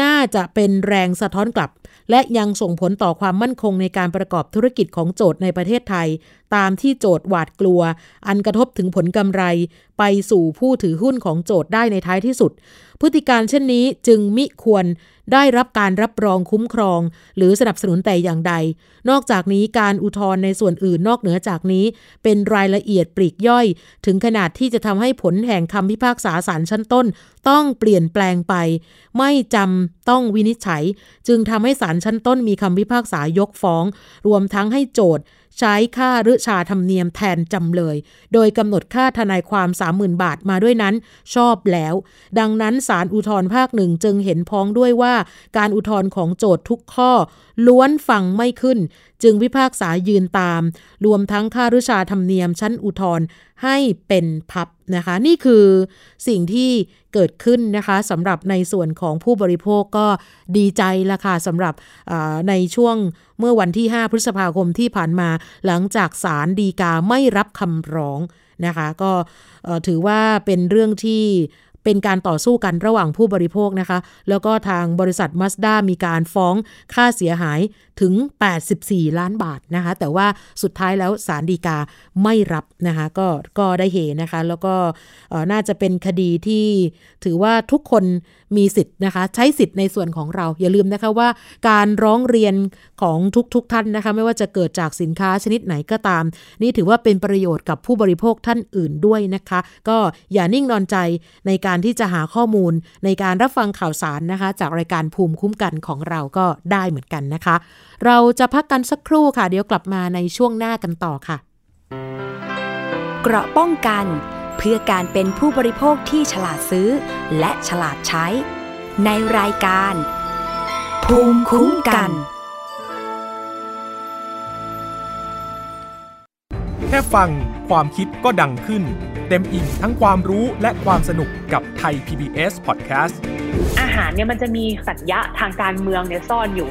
น่าจะเป็นแรงสะท้อนกลับและยังส่งผลต่อความมั่นคงในการประกอบธุรกิจของโจทก์ในประเทศไทยตามที่โจทก์หวาดกลัวอันกระทบถึงผลกำไรไปสู่ผู้ถือหุ้นของโจทก์ได้ในท้ายที่สุดพฤติการเช่นนี้จึงมิควรได้รับการรับรองคุ้มครองหรือสนับสนุนแต่อย่างใดนอกจากนี้การอุทธรณ์ในส่วนอื่นนอกเหนือจากนี้เป็นรายละเอียดปลีกย่อยถึงขนาดที่จะทำให้ผลแห่งคำพิพากษาศาลชั้นต้นต้องเปลี่ยนแปลงไปไม่จำต้องวินิจฉัยจึงทำให้ศาลชั้นต้นมีคำพิพากษายกฟ้องรวมทั้งให้โจทก์ใช้ค่าฤชาธรรมเนียมแทนจำเลยโดยกำหนดค่าทนายความ สามหมื่นบาทมาด้วยนั้นชอบแล้วดังนั้นศาลอุทธรณ์ภาคหนึ่งจึงเห็นพ้องด้วยว่าการอุทธรณ์ของโจทก์ทุกข้อล้วนฟังไม่ขึ้นจึงพิพากษายืนตามรวมทั้งค่าฤชาธรรมเนียมชั้นอุทธรณ์ให้เป็นพับนะคะนี่คือสิ่งที่เกิดขึ้นนะคะสำหรับในส่วนของผู้บริโภคก็ดีใจละค่ะสำหรับในช่วงเมื่อวันที่ห้าพฤษภาคมที่ผ่านมาหลังจากศาลฎีกาไม่รับคำร้องนะคะก็ถือว่าเป็นเรื่องที่ เป็นการต่อสู้กันระหว่างผู้บริโภคนะคะแล้วก็ทางบริษัท Mazda มีการฟ้องค่าเสียหายถึงแปดสิบสี่ล้านบาทนะคะแต่ว่าสุดท้ายแล้วศาลฎีกาไม่รับนะคะก็ก็ได้เฮนะคะแล้วก็น่าจะเป็นคดีที่ถือว่าทุกคนมีสิทธิ์นะคะใช้สิทธิ์ในส่วนของเราอย่าลืมนะคะว่าการร้องเรียนของทุกๆท่านนะคะไม่ว่าจะเกิดจากสินค้าชนิดไหนก็ตามนี่ถือว่าเป็นประโยชน์กับผู้บริโภคท่านอื่นด้วยนะคะก็อย่านิ่งนอนใจในการที่จะหาข้อมูลในการรับฟังข่าวสารนะคะจากรายการภูมิคุ้มกันของเราก็ได้เหมือนกันนะคะเราจะพักกันสักครู่ค่ะเดี๋ยวกลับมาในช่วงหน้ากันต่อค่ะเกราะป้องกันเพื่อการเป็นผู้บริโภคที่ฉลาดซื้อและฉลาดใช้ในรายการภูมิคุ้มกันแค่ฟังความคิดก็ดังขึ้นเต็มอิ่งทั้งความรู้และความสนุกกับไทย พี บี เอส Podcast อาหารเนี่ยมันจะมีสัญญะทางการเมืองเนี่ยซ่อนอยู่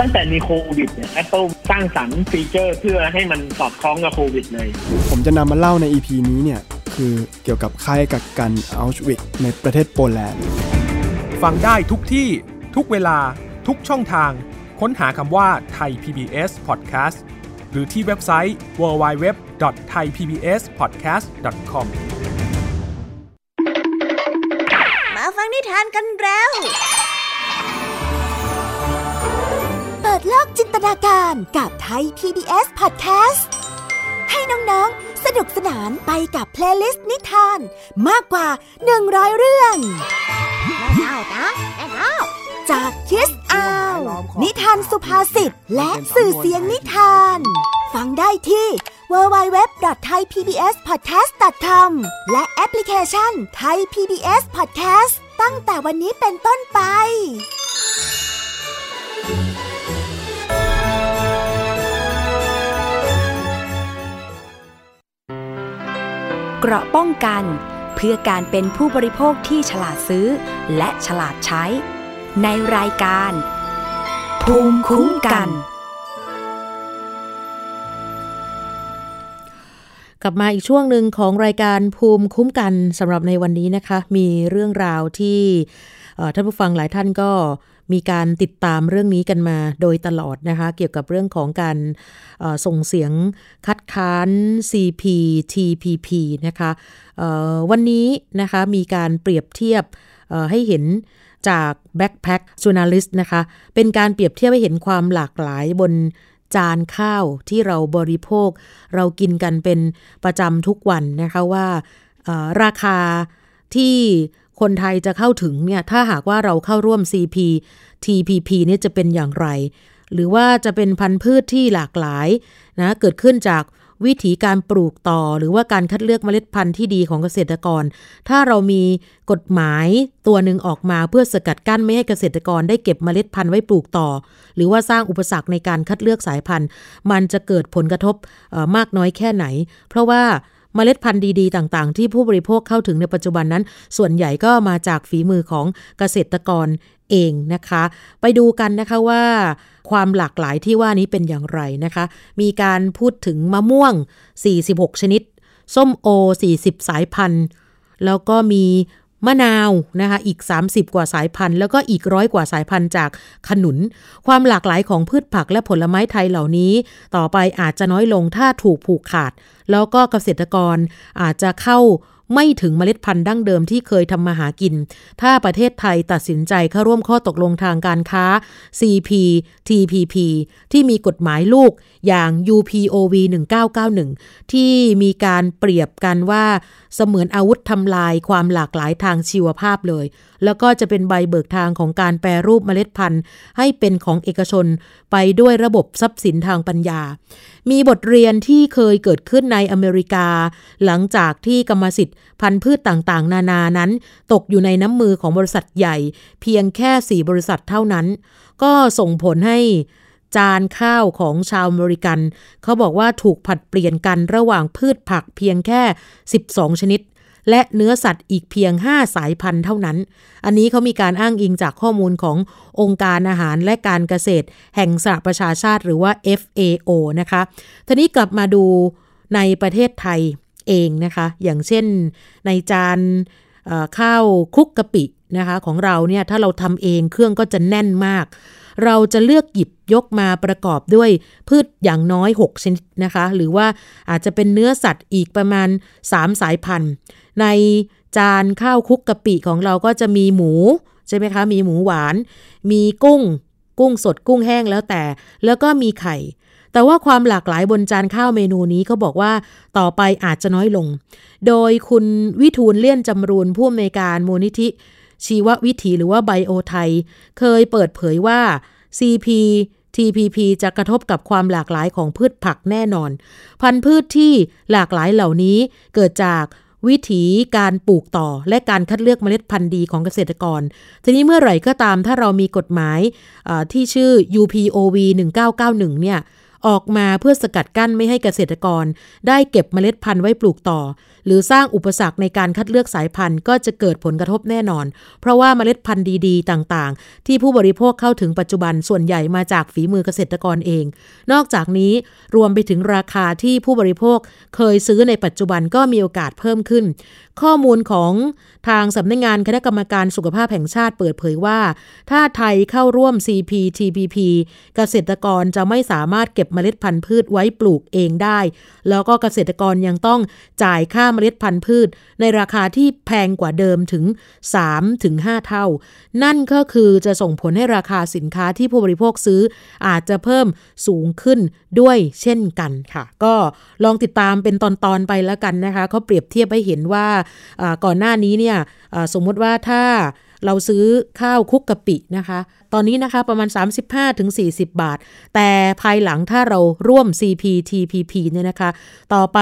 ตั้งแต่มีโควิดเนี่ย Apple สร้างสรรค์ฟีเจอร์เพื่อให้มันสอดคล้องกับโควิดเลยผมจะนำมาเล่าใน อี พี นี้เนี่ยคือเกี่ยวกับค่ายกักกันอัลชวิกในประเทศโปแลนด์ฟังได้ทุกที่ทุกเวลาทุกช่องทางค้นหาคำว่าไทย พี บี เอส Podcast หรือที่เว็บไซต์ ดับเบิลยู ดับเบิลยู ดับเบิลยู ดอท ไทย พี บี เอส พอดแคสต์ ดอท คอม มาฟังนิทานกันแล้วโลกจินตนาการกับไทย พี บี เอส Podcast ให้น้องๆสนุกสนานไปกับเพลย์ลิสต์นิทานมากกว่าหนึ่งร้อยเรื่องจากคิสอ้าวนิทานสุภาษิตและสื่อเสียงนิทานฟังได้ที่ ดับเบิลยู ดับเบิลยู ดับเบิลยู ดอท ไทย พี บี เอส พอดแคสต์ ดอท คอม และแอปพลิเคชัน Thai พี บี เอส Podcast ตั้งแต่วันนี้เป็นต้นไปเกราะป้องกันเพื่อการเป็นผู้บริโภคที่ฉลาดซื้อและฉลาดใช้ในรายการภูมิคุ้มกันกลับมาอีกช่วงหนึ่งของรายการภูมิคุ้มกันสำหรับในวันนี้นะคะมีเรื่องราวที่ท่านผู้ฟังหลายท่านก็มีการติดตามเรื่องนี้กันมาโดยตลอดนะคะเกี่ยวกับเรื่องของการส่งเสียงคัดค้าน ซี พี ที พี พี นะคะวันนี้นะคะมีการเปรียบเทียบให้เห็นจากแบ็คแพ็คจูนาลิสต์นะคะเป็นการเปรียบเทียบให้เห็นความหลากหลายบนจานข้าวที่เราบริโภคเรากินกันเป็นประจำทุกวันนะคะว่าราคาที่คนไทยจะเข้าถึงเนี่ยถ้าหากว่าเราเข้าร่วม ซี พี ที พี พี เนี่ยจะเป็นอย่างไรหรือว่าจะเป็นพันธุ์พืชที่หลากหลายนะเกิดขึ้นจากวิธีการปลูกต่อหรือว่าการคัดเลือกเมล็ดพันธุ์ที่ดีของเกษตรกรถ้าเรามีกฎหมายตัวนึงออกมาเพื่อสกัดกั้นไม่ให้เกษตรกรได้เก็บเมล็ดพันธุ์ไว้ปลูกต่อหรือว่าสร้างอุปสรรคในการคัดเลือกสายพันธุ์มันจะเกิดผลกระทบมากน้อยแค่ไหนเพราะว่าเมล็ดพันธุ์ดีๆต่างๆที่ผู้บริโภคเข้าถึงในปัจจุบันนั้นส่วนใหญ่ก็มาจากฝีมือของเกษตรกรเองนะคะไปดูกันนะคะว่าความหลากหลายที่ว่านี้เป็นอย่างไรนะคะมีการพูดถึงมะม่วงสี่สิบหกชนิดส้มโอสี่สิบสายพันธุ์แล้วก็มีมะนาวนะคะอีกสามสิบกว่าสายพันธุ์แล้วก็อีกหนึ่งร้อยกว่าสายพันธุ์จากขนุนความหลากหลายของพืชผักและผลไม้ไทยเหล่านี้ต่อไปอาจจะน้อยลงถ้าถูกผูกขาดแล้วก็เกษตรกรอาจจะเข้าไม่ถึงเมล็ดพันธุ์ดั้งเดิมที่เคยทำมาหากินถ้าประเทศไทยตัดสินใจเข้าร่วมข้อตกลงทางการค้า ซี พี ที พี พี ที่มีกฎหมายลูกอย่าง ยู พี โอ วี หนึ่งเก้าเก้าหนึ่งที่มีการเปรียบกันว่าเสมือนอาวุธทำลายความหลากหลายทางชีวภาพเลยแล้วก็จะเป็นใบเบิกทางของการแปรรูปเมล็ดพันธุ์ให้เป็นของเอกชนไปด้วยระบบทรัพย์สินทางปัญญามีบทเรียนที่เคยเกิดขึ้นในอเมริกาหลังจากที่กรรมสิทธิ์ พันธุ์พืชต่างๆนานานั้นตกอยู่ในน้ำมือของบริษัทใหญ่เพียงแค่สี่บริษัทเท่านั้นก็ส่งผลให้จานข้าวของชาวอเมริกันเขาบอกว่าถูกผัดเปลี่ยนกันระหว่างพืชผักเพียงแค่สิบสองชนิดและเนื้อสัตว์อีกเพียงห้าสายพันธุ์เท่านั้นอันนี้เขามีการอ้างอิงจากข้อมูลขององค์การอาหารและการเกษตรแห่งสหประชาชาติหรือว่า เอฟ เอ โอ นะคะทีนี้กลับมาดูในประเทศไทยเองนะคะอย่างเช่นในจานข้าวคลุกกะปินะคะของเราเนี่ยถ้าเราทำเองเครื่องก็จะแน่นมากเราจะเลือกหยิบยกมาประกอบด้วยพืชอย่างน้อยหกชนิดนะคะหรือว่าอาจจะเป็นเนื้อสัตว์อีกประมาณสามสายพันธุ์ในจานข้าวคลุกกะปิของเราก็จะมีหมูใช่ไหมคะมีหมูหวานมีกุ้งกุ้งสดกุ้งแห้งแล้วแต่แล้วก็มีไข่แต่ว่าความหลากหลายบนจานข้าวเมนูนี้เขาบอกว่าต่อไปอาจจะน้อยลงโดยคุณวิทูลเลี่ยนจำรูนผู้อำนวยการมูลนิธิชีววิถีหรือว่าไบโอไทยเคยเปิดเผยว่า ซี พี ที พี พี จะกระทบกับความหลากหลายของพืชผักแน่นอนพันธุ์พืชที่หลากหลายเหล่านี้เกิดจากวิธีการปลูกต่อและการคัดเลือกเมล็ดพันธุ์ดีของเกษตรกรทีนี้เมื่อไหร่ก็ตามถ้าเรามีกฎหมายที่ชื่อ ยู พี โอ วี หนึ่งเก้าเก้าหนึ่ง เนี่ยออกมาเพื่อสกัดกั้นไม่ให้เกษตรกรได้เก็บเมล็ดพันธุ์ไว้ปลูกต่อหรือสร้างอุปสรรคในการคัดเลือกสายพันธุ์ก็จะเกิดผลกระทบแน่นอนเพราะว่าเมล็ดพันธุ์ดีๆต่างๆที่ผู้บริโภคเข้าถึงปัจจุบันส่วนใหญ่มาจากฝีมือเกษตรกรเองนอกจากนี้รวมไปถึงราคาที่ผู้บริโภคเคยซื้อในปัจจุบันก็มีโอกาสเพิ่มขึ้นข้อมูลของทางสำนักงานคณะกรรมการสุขภาพแห่งชาติเปิดเผยว่าถ้าไทยเข้าร่วม ซี พี ที พี พี เกษตรกรจะไม่สามารถเก็บเมล็ดพันธุ์พืชไว้ปลูกเองได้แล้วก็เกษตรกรยังต้องจ่ายค่าเมล็ดพันธุ์พืชในราคาที่แพงกว่าเดิมถึง สามถึงห้า เท่านั่นก็คือจะส่งผลให้ราคาสินค้าที่ผู้บริโภคซื้ออาจจะเพิ่มสูงขึ้นด้วยเช่นกันค่ะก็ลองติดตามเป็นตอนๆไปแล้วกันนะคะเขาเปรียบเทียบให้เห็นว่าก่อนหน้านี้เนี่ยสมมติว่าถ้าเราซื้อข้าวคลุกกะปินะคะตอนนี้นะคะประมาณ สามสิบห้าถึงสี่สิบบาทแต่ภายหลังถ้าเราร่วม ซี พี ที พี พี เนี่ยนะคะต่อไป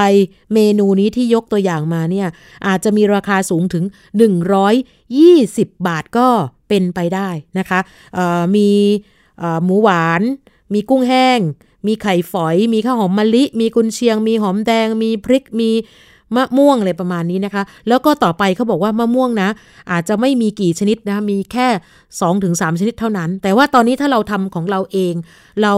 เมนูนี้ที่ยกตัวอย่างมาเนี่ยอาจจะมีราคาสูงถึงหนึ่งร้อยยี่สิบบาทก็เป็นไปได้นะคะมีหมูหวานมีกุ้งแห้งมีไข่ฝอยมีข้าวหอมมะลิมีกุนเชียงมีหอมแดงมีพริกมีมะม่วงอะไรประมาณนี้นะคะแล้วก็ต่อไปเขาบอกว่ามะม่วงนะอาจจะไม่มีกี่ชนิดนะมีแค่ สองถึงสาม ชนิดเท่านั้นแต่ว่าตอนนี้ถ้าเราทำของเราเองเรา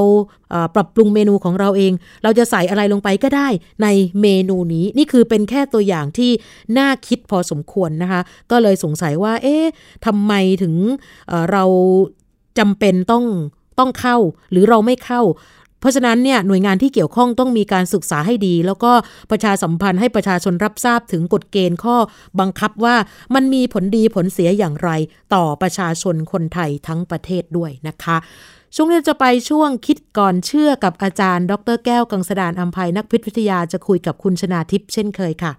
ปรับปรุงเมนูของเราเองเราจะใส่อะไรลงไปก็ได้ในเมนูนี้นี่คือเป็นแค่ตัวอย่างที่น่าคิดพอสมควรนะคะก็เลยสงสัยว่าเอ๊ะทำไมถึงเราจำเป็นต้องต้องเข้าหรือเราไม่เข้าเพราะฉะนั้นเนี่ยหน่วยงานที่เกี่ยวข้องต้องมีการศึกษาให้ดีแล้วก็ประชาสัมพันธ์ให้ประชาชนรับทราบถึงกฎเกณฑ์ข้อบังคับว่ามันมีผลดีผลเสียอย่างไรต่อประชาชนคนไทยทั้งประเทศด้วยนะคะช่วงนี้จะไปช่วงคิดก่อนเชื่อกับอาจารย์ดร.แก้วกังสดาลอำไพนักพิษวิทยาจะคุยกับคุณชนาทิพย์เช่นเคยค่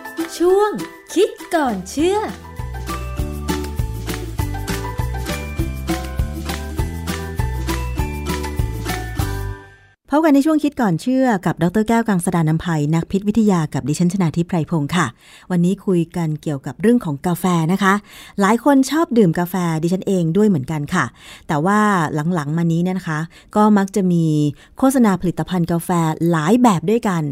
ะช่วงคิดก่อนเชื่อพบกันในช่วงคิดก่อนเชื่อกับดร.แก้วกังสดาลอำไพนักพิษวิทยากับดิฉันชนาธิปไพรพงศ์ค่ะวันนี้คุยกันเกี่ยวกับเรื่องของกาแฟนะคะหลายคนชอบดื่มกาแฟดิฉันเองด้วยเหมือนกันค่ะแต่ว่าหลังๆมานี้เนี่ยนะคะก็มักจะมีโฆษณาผลิตภัณฑ์กาแฟหลายแบบด้วยกัน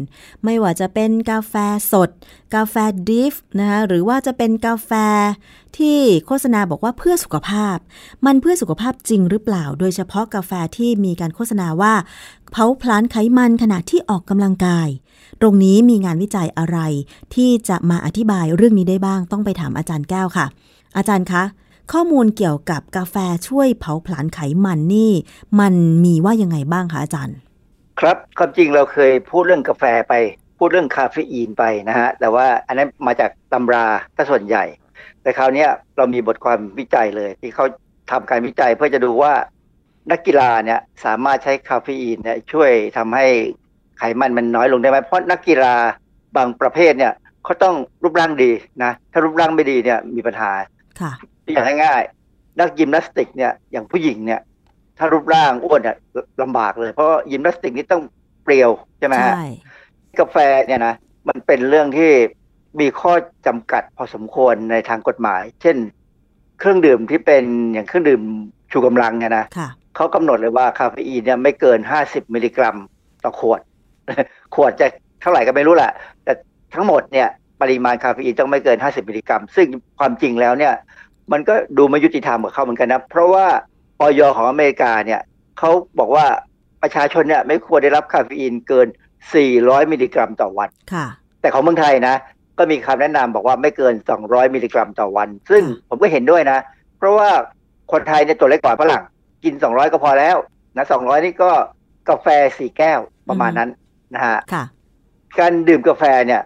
ไม่ว่าจะเป็นกาแฟสดกาแฟดริฟนะคะหรือว่าจะเป็นกาแฟที่โฆษณาบอกว่าเพื่อสุขภาพมันเพื่อสุขภาพจริงหรือเปล่าโดยเฉพาะกาแฟที่มีการโฆษณาว่าเผาผลาญไขมันขณะที่ออกกำลังกายตรงนี้มีงานวิจัยอะไรที่จะมาอธิบายเรื่องนี้ได้บ้างต้องไปถามอาจารย์แก้วค่ะอาจารย์คะข้อมูลเกี่ยวกับกาแฟช่วยเผาผลาญไขมันนี่มันมีว่ายังไงบ้างคะอาจารย์ครับความจริงเราเคยพูดเรื่องกาแฟไปพูดเรื่องคาเฟอีนไปนะฮะแต่ว่าอันนั้นมาจากตำราถ้าส่วนใหญ่แต่คราวนี้เรามีบทความวิจัยเลยที่เขาทำการวิจัยเพื่อจะดูว่านักกีฬาเนี่ยสามารถใช้คาเฟอีนเนี่ยช่วยทำให้ไขมันมันน้อยลงได้ไหมเพราะนักกีฬาบางประเภทเนี่ยเขาต้องรูปร่างดีนะถ้ารูปร่างไม่ดีเนี่ยมีปัญหาค่ะอย่างง่ายๆนักยิมนาสติกเนี่ยอย่างผู้หญิงเนี่ย ถ้ารูปร่างอ้วนอ่ะลำบากเลยเพราะยิมนาสติกนี่ต้องเปรียวใช่ไหมฮะกาแฟเนี่ยนะมันเป็นเรื่องที่มีข้อจำกัดพอสมควรในทางกฎหมายเช่นเครื่องดื่มที่เป็นอย่างเครื่องดื่มชูกำลังเนี่ยนะเขากำหนดเลยว่าคาเฟอีนเนี่ยไม่เกินห้าสิบมิลลิกรัมต่อขวดขวดจะเท่าไหร่ก็ไม่รู้แหละแต่ทั้งหมดเนี่ยปริมาณคาเฟอีนต้องไม่เกินห้าสิบมิลลิกรัมซึ่งความจริงแล้วเนี่ยมันก็ดูไม่ยุติธรรมกับเขาเหมือนกันนะเพราะว่าออย.ของอเมริกาเนี่ยเขาบอกว่าประชาชนเนี่ยไม่ควรได้รับคาเฟอีนเกินสี่ร้อยมิลลิกรัมต่อวันแต่ของเมืองไทยนะก็มีคำแนะนำบอกว่าไม่เกินสองร้อยมิลลิกรัมต่อวันซึ่งผมก็เห็นด้วยนะเพราะว่าคนไทยเนี่ยตัวเล็กกว่าฝรั่งกินสองร้อยก็พอแล้วนะสองร้อยนี่ก็กาแฟสี่แก้วประมาณนั้นนะฮะการดื่มกาแฟเนี่ย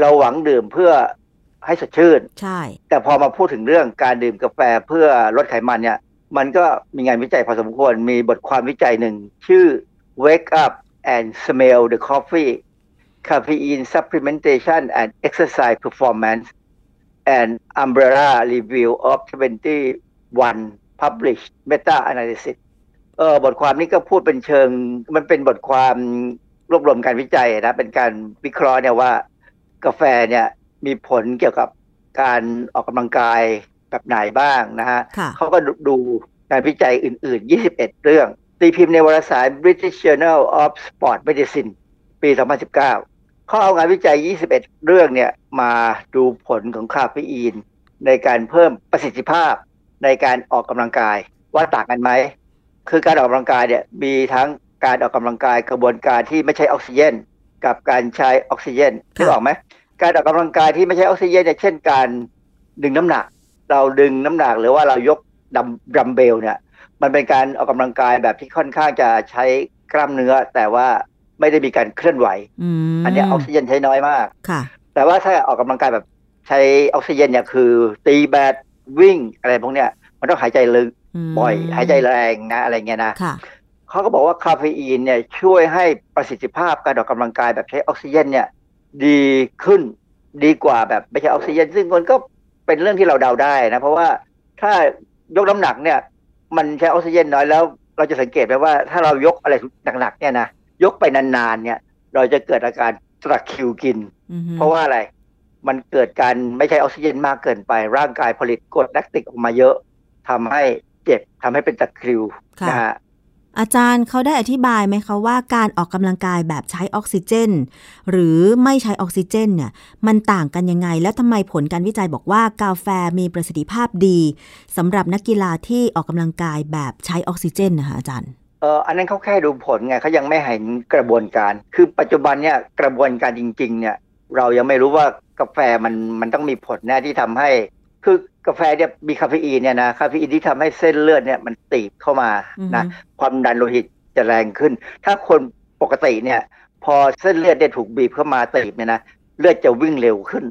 เราหวังดื่มเพื่อให้สดชื่นใช่แต่พอมาพูดถึงเรื่องการดื่มกาแฟเพื่อลดไขมันเนี่ยมันก็มีงานวิจัยพอสมควรมีบทความวิจัยหนึ่งชื่อ Wake Up and Smell the Coffee Caffeine Supplementation and Exercise Performance and Umbrella Review of twenty-one Published Meta Analysis เออบทความนี้ก็พูดเป็นเชิงมันเป็นบทความรวบรวมการวิจัยนะเป็นการวิเคราะห์เนี่ยว่ากาแฟเนี่ยมีผลเกี่ยวกับการออกกำลังกายแบบไหนบ้างนะฮะเขาก็ดูการวิจัยอื่นๆยี่สิบเอ็ดเรื่องตีพิมพ์ในวารสาร British Journal of Sport Medicine ปีสองพันสิบเก้าเขาเอางานวิจัยยี่สิบเอ็ดเรื่องเนี่ยมาดูผลของคาเฟอีนในการเพิ่มประสิทธิภาพในการออกกำลังกายว่าต่างกันไหมคือการออกกำลังกายเนี่ยมีทั้งการออกกำลังกายกระบวนการที่ไม่ใช้ออกซิเจนกับการใช้ออกซิเจนได้ออกไหมการออกกำลังกายที่ไม่ใช้ออกซิเจนเนี่ยเช่นการดึงน้ำหนักเราดึงน้ำหนักหรือว่าเรายกดัมเบลเนี่ยมันเป็นการออกกำลังกายแบบที่ค่อนข้างจะใช้กล้ามเนื้อแต่ว่าไม่ได้มีการเคลื่อนไหว อ, อันนี้ออกซิเจนใช้น้อยมากแต่ว่าถ้าออกกำลังกายแบบใช้ออกซิเจนเนี่ยคือตีแบดวิ่งอะไรพวกเนี้ยมันต้องหายใจลึกบ่อยหายใจแรงนะอะไรเงี้ยนะเขาก็บอกว่าคาเฟอีนเนี่ยช่วยให้ประสิทธิภาพการออกกำลังกายแบบใช้ออกซิเจนเนี่ยดีขึ้นดีกว่าแบบไม่ใช่ออกซิเจนซึ่งคนก็เป็นเรื่องที่เราเดาได้นะเพราะว่าถ้ายกน้ำหนักเนี่ยมันใช้ออกซิเจนน้อยแล้วเราจะสังเกตไหมว่าถ้าเรายกอะไรหนักๆเนี่ยนะยกไปนานๆเนี่ยเราจะเกิดอาการตะคริวกินเพราะว่าอะไรมันเกิดการไม่ใช่ออกซิเจนมากเกินไปร่างกายผลิตกรดแลคติกออกมาเยอะทำให้เจ็บทำให้เป็นตะคริวนะฮะอาจารย์เขาได้อธิบายไหมคะว่าการออกกำลังกายแบบใช้ออกซิเจนหรือไม่ใช้ออกซิเจนเนี่ยมันต่างกันยังไงแล้วทำไมผลการวิจัยบอกว่ากาแฟมีประสิทธิภาพดีสำหรับนักกีฬาที่ออกกำลังกายแบบใช้ออกซิเจนนะคะอาจารย์เอออันนั้นเขาแค่ดูผลไงเขายังไม่เห็นกระบวนการคือปัจจุบันเนี่ยกระบวนการจริงๆเนี่ยเรายังไม่รู้ว่ากาแฟมันมันต้องมีผลแน่ที่ทำให้คือกาแฟเนี่ยมีคาเฟอีนเนี่ยนะคาเฟอีนที่ทำให้เส้นเลือดเนี่ยมันตีบเข้ามานะความดันโลหิตจะแรงขึ้นถ้าคนปกติเนี่ยพอเส้นเลือดเนี่ยถูกบีบเข้ามาตีบเนี่ยนะเลือดจะวิ่งเร็วขึ้น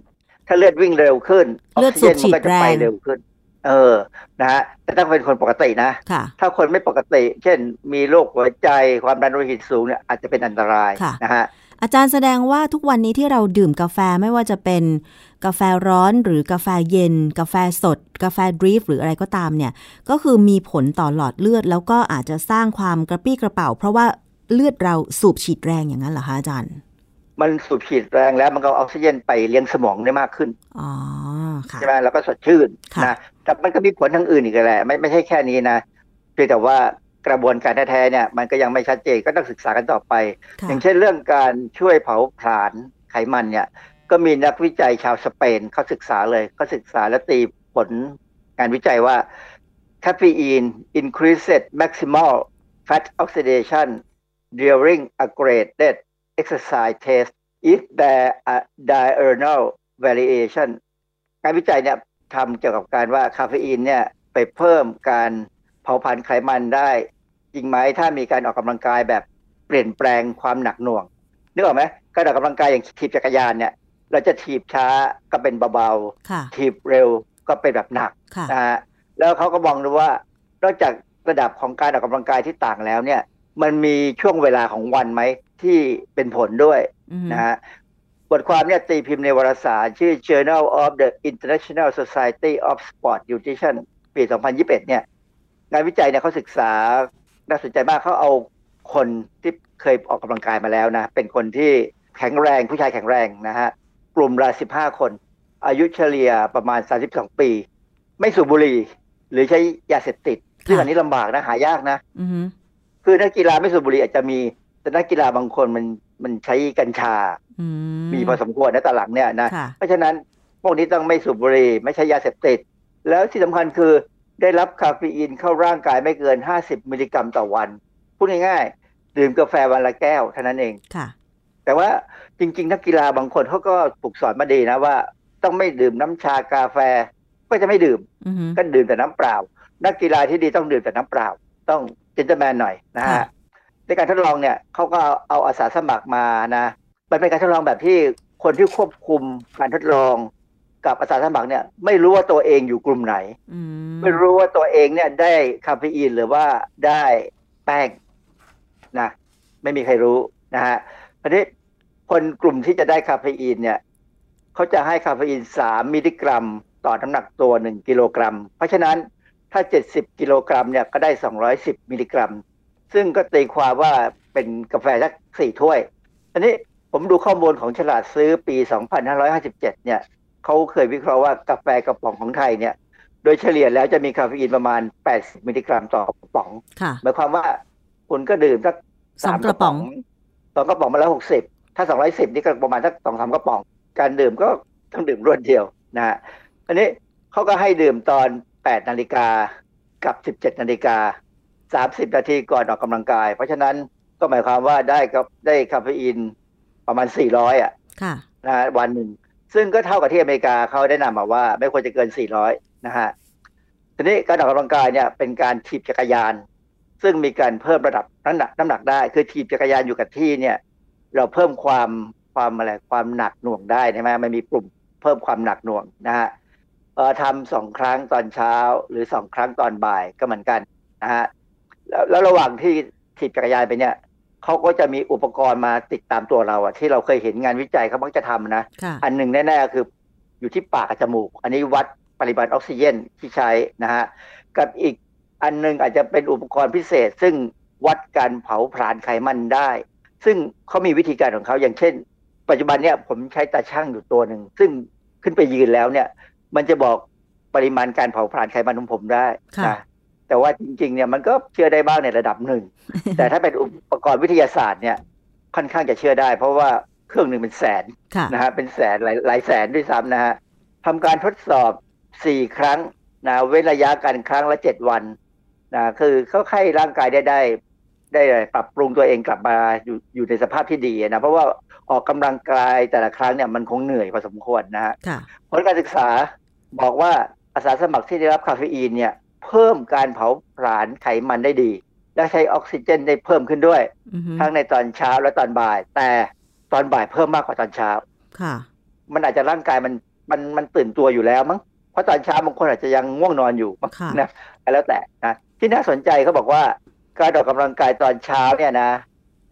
ถ้าเลือดวิ่งเร็วขึ้นออกซิเจนมันก็จะไปเร็วขึ้นเออนะฮะแต่ต้องเป็นคนปกตินะถ้าคนไม่ปกติเช่นมีโรคหัวใจความดันโลหิตสูงเนี่ยอาจจะเป็นอันตรายนะฮะอาจารย์แสดงว่าทุกวันนี้ที่เราดื่มกาแฟไม่ว่าจะเป็นกาแฟร้อนหรือกาแฟเย็นกาแฟสดกาแฟดริฟหรืออะไรก็ตามเนี่ยก็คือมีผลต่อหลอดเลือดแล้วก็อาจจะสร้างความกระปี้กระเป๋าเพราะว่าเลือดเราสูบฉีดแรงอย่างนั้นเหรอคะอาจารย์มันสูบฉีดแรงแล้วมันก็เอาออกซิเจนไปเลี้ยงสมองได้มากขึ้นอ๋อค่ะใช่ไหมแล้วก็สดชื่นนะแต่มันก็มีผลทางอื่นอีกแหละไม่ไม่ใช่แค่นี้นะเพียงแต่ว่ากระบวนการแท้ๆเนี่ยมันก็ยังไม่ชัดเจนก็ต้องศึกษากันต่อไปอย่างเช่นเรื่องการช่วยเผาผลาญไขมันเนี่ยก็มีนักวิจัยชาวสเปนเขาศึกษาเลยเขาศึกษาและตีผลงานวิจัยว่า Caffeine increases maximal fat oxidation during a graded exercise test if there are diurnal variation งานวิจัยเนี่ยทำเกี่ยวกับการว่าคาเฟอีนเนี่ยไปเพิ่มการเผาผลาญไขมันได้จริงไหมถ้ามีการออกกำลังกายแบบเปลี่ยนแปลงความหนักหน่วงนึกออกไหมการออกกำลังกายอย่างถีบจักรยานเนี่ยเราจะถีบช้าก็เป็นเบาๆถีบเร็วก็เป็นแบบหนักนะฮะแล้วเขาก็มองดูว่านอกจากระดับของการออกกำลังกายที่ต่างแล้วเนี่ยมันมีช่วงเวลาของวันไหมที่เป็นผลด้วยนะฮะบทความเนี่ยตีพิมพ์ในวารสารชื่อ Journal of the International Society of Sport Nutrition ปีสองพันยี่สิบเอ็ดเนี่ยงานวิจัยเนี่ยเขาศึกษา น่าสนใจมากเขาเอาคนที่เคยออกกำลังกายมาแล้วนะเป็นคนที่แข็งแรงผู้ชายแข็งแรงนะฮะกลุ่มละสิบห้าคนอายุเฉลี่ยประมาณสามสิบสองปีไม่สูบบุหรี่หรือใช้ยาเสพติดซึ่งอันนี้ลำบากนะหายากนะคือนักกีฬาไม่สูบบุหรี่อาจจะมีแต่นักกีฬาบางคนมันมันใช้กัญชามีพอสมควรนะตอนหลังเนี่ยนะเพราะฉะนั้นพวกนี้ต้องไม่สูบบุหรี่ไม่ใช้ยาเสพติดแล้วที่สำคัญคือได้รับคาเฟอีนเข้าร่างกายไม่เกินห้าสิบมิลลิกรัมต่อวันพูดง่ายๆดื่มกาแฟวันละแก้วเท่านั้นเองแต่ว่าจริงๆนักกีฬาบางคนเขาก็ปลูกสอนมาดีนะว่าต้องไม่ดื่มน้ำชากาแฟก็จะไม่ดื่มก็ดื่มแต่น้ำเปล่านักกีฬาที่ดีต้องดื่มแต่น้ำเปล่าต้องเจนเตอร์แมนหน่อยนะฮะในการทดลองเนี่ยเขาก็เอาอาสาสมัครมานะมันเป็นการทดลองแบบที่คนที่ควบคุมการทดลองกับอาสาสมัครเนี่ยไม่รู้ว่าตัวเองอยู่กลุ่มไหนไม่รู้ว่าตัวเองเนี่ยได้คาเฟอีนหรือว่าได้แป้งนะไม่มีใครรู้นะฮะทีนี้คนกลุ่มที่จะได้คาเฟอีนเนี่ยเขาจะให้คาเฟอีนสามมิลลิกรัมต่อน้ำหนักตัวหนึ่งกิโลกรัมเพราะฉะนั้นถ้าเจ็ดสิบกิโลกรัมเนี่ยก็ได้สองร้อยสิบมิลลิกรัมซึ่งก็ตีความว่าเป็นกาแฟสักสี่ถ้วยอันนี้ผมดูข้อมูลของฉลาดซื้อปีสองพันห้าร้อยห้าสิบเจ็ดเนี่ยเขาเคยวิเคราะห์ว่ากาแฟกระป๋องของไทยเนี่ยโดยเฉลี่ยแล้วจะมีคาเฟอีนประมาณแปดสิบมิลลิกรัมต่อกระป๋องหมายความว่าคุณก็ดื่มสักสามกระป๋องสองกระป๋องมาแล้วหกสิบถ้าสองร้อยสิบนี่ก็ประมาณสัก สองถึงสาม กระป๋องการดื่มก็ต้องดื่มรวดเดียวนะฮะอันนี้เขาก็ให้ดื่มตอนแปดนาฬิกากับสิบเจ็ดนาฬิกาสามสิบนาทีก่อนออกกำลังกายเพราะฉะนั้นก็หมายความว่าได้กับได้คาเฟอีนประมาณสี่ร้อยอ่ะนะวันหนึ่งซึ่งก็เท่ากับที่อเมริกาเขาได้นำมาว่าไม่ควรจะเกินสี่ร้อยนะฮะทีนี้การออกกำลังกายเนี่ยเป็นการถีบจักรยานซึ่งมีการเพิ่มระดับน้ำหนักน้ำหนักได้คือถีบจักรยานอยู่กับที่เนี่ยเราเพิ่มความความอะไรความหนักหน่วงได้ใช่ไหมมันมีปุ่มเพิ่มความหนักหน่วงนะฮะเอ่อทำสองครั้งตอนเช้าหรือสองครั้งตอนบ่ายก็เหมือนกันนะฮะแล้วแล้วระหว่างที่ถีบจักรยานไปเนี่ยเขาก็จะมีอุปกรณ์มาติดตามตัวเราอะที่เราเคยเห็นงานวิจัยเขามักจะทำนะอันหนึ่งแน่ๆคืออยู่ที่ปากกับจมูกอันนี้วัดปริมาณออกซิเจนที่ใช้นะฮะกับอีกอันหนึ่งอาจจะเป็นอุปกรณ์พิเศษซึ่งวัดการเผาผลาญไขมันได้ซึ่งเขามีวิธีการของเขาอย่างเช่นปัจจุบันเนี่ยผมใช้ตาช่างอยู่ตัวหนึ่งซึ่งขึ้นไปยืนแล้วเนี่ยมันจะบอกปริมาณการเผาผลาญไขมันของผมได้นะแต่ว่าจริงๆเนี่ยมันก็เชื่อได้บ้างในระดับหนึ่ง แต่ถ้าเป็นอุปกรณ์วิทยาศาสตร์เนี่ยค่อนข้างจะเชื่อได้เพราะว่าเครื่องหนึ่งเป็นแสน นะฮะเป็นแสนหลายหลายแสนด้วยซ้ำนะฮะทำการทดสอบสี่ครั้งนะเว้นระยะกันครั้งละเจ็ดวันนะคือเขาให้ร่างกายได้ได้ได้ปรับปรุงตัวเองกลับมาอยู่อยู่ในสภาพที่ดีนะเพราะว่าออกกำลังกายแต่ละครั้งเนี่ยมันคงเหนื่อยพอสมควรนะฮะผลการศึกษาบอกว่าอาสาสมัครที่ได้รับคาเฟอีนเนี่ยเพิ่มการเผาผลาญไขมันได้ดีและใช้ออกซิเจนได้เพิ่มขึ้นด้วย mm-hmm. ทั้งในตอนเช้าและตอนบ่ายแต่ตอนบ่ายเพิ่มมากกว่าตอนเช้าค่ะมันอาจจะร่างกายมันมันมันตื่นตัวอยู่แล้วมั้งเพราะตอนเช้าบางคนอาจจะยังง่วงนอนอยู่นะแล้วแต่นะที่น่าสนใจเขาบอกว่าการออกกำลังกายตอนเช้าเนี่ยนะ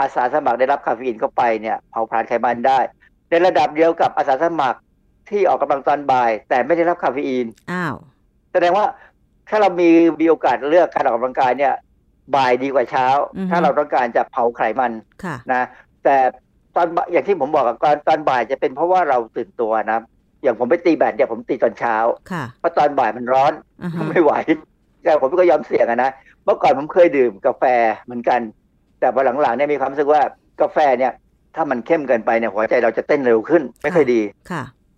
อาสาสมัครได้รับคาเฟอีนเข้าไปเนี่ยเผาผลาญไขมันได้ในระดับเดียวกับอาสาสมัครที่ออกกำลังตอนบ่ายแต่ไม่ได้รับคาเฟอีนอ้าวแสดงว่าถ้าเรามีมีโอกาสเลือกการออกกำลังกายเนี่ยบ่ายดีกว่าเช้าถ้าเราต้องการจะเผาไขมันนะแต่ตอนอย่างที่ผมบอกกับการตอนบ่ายจะเป็นเพราะว่าเราตื่นตัวนะอย่างผมไปตีแบดเนี่ยผมตีตอนเช้าเพราะตอนบ่ายมันร้อนไม่ไหวแต่ผมก็ยอมเสี่ยงนะเมื่อก่อนผมเคยดื่มกาแฟเหมือนกันแต่พอหลังๆเนี่ยมีความรู้สึกว่ากาแฟเนี่ยถ้ามันเข้มเกินไปเนี่ยหัวใจเราจะเต้นเร็วขึ้นไม่ค่อยดี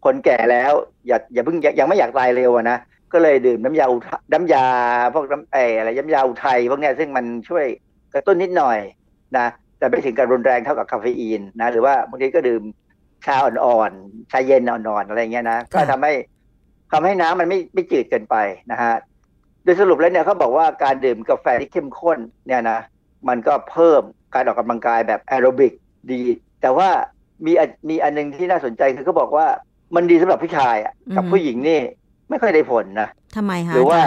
คนแก่แล้วอย่าอย่าเพิ่งยังไม่อยากตายเร็วนะก็เลยดื่มน้ำยาน้ำยาพวกน้ำไออะไรน้ำยาอุทัยพวกเนี้ยซึ่งมันช่วยกระตุ้นนิดหน่อยนะแต่ไม่ถึงกับรุนแรงเท่ากับคาเฟอีนนะหรือว่าบางทีก็ดื่มชาอ่อนๆชาเย็นอ่อนๆอะไรเงี้ยนะก็ทำให้ทำให้น้ำมันไม่ไม่จืดเกินไปนะฮะโดยสรุปแล้วเนี่ยเขาบอกว่าการดื่มกาแฟที่เข้มข้นเนี่ยนะมันก็เพิ่มการออกกำลังกายแบบแอโรบิกดีแต่ว่ามีมีอันนึงที่น่าสนใจคือเขาบอกว่ามันดีสำหรับผู้ชายกับผู้หญิงนี่ไม่ค่อยได้ผลนะทำไมคะหรือว่า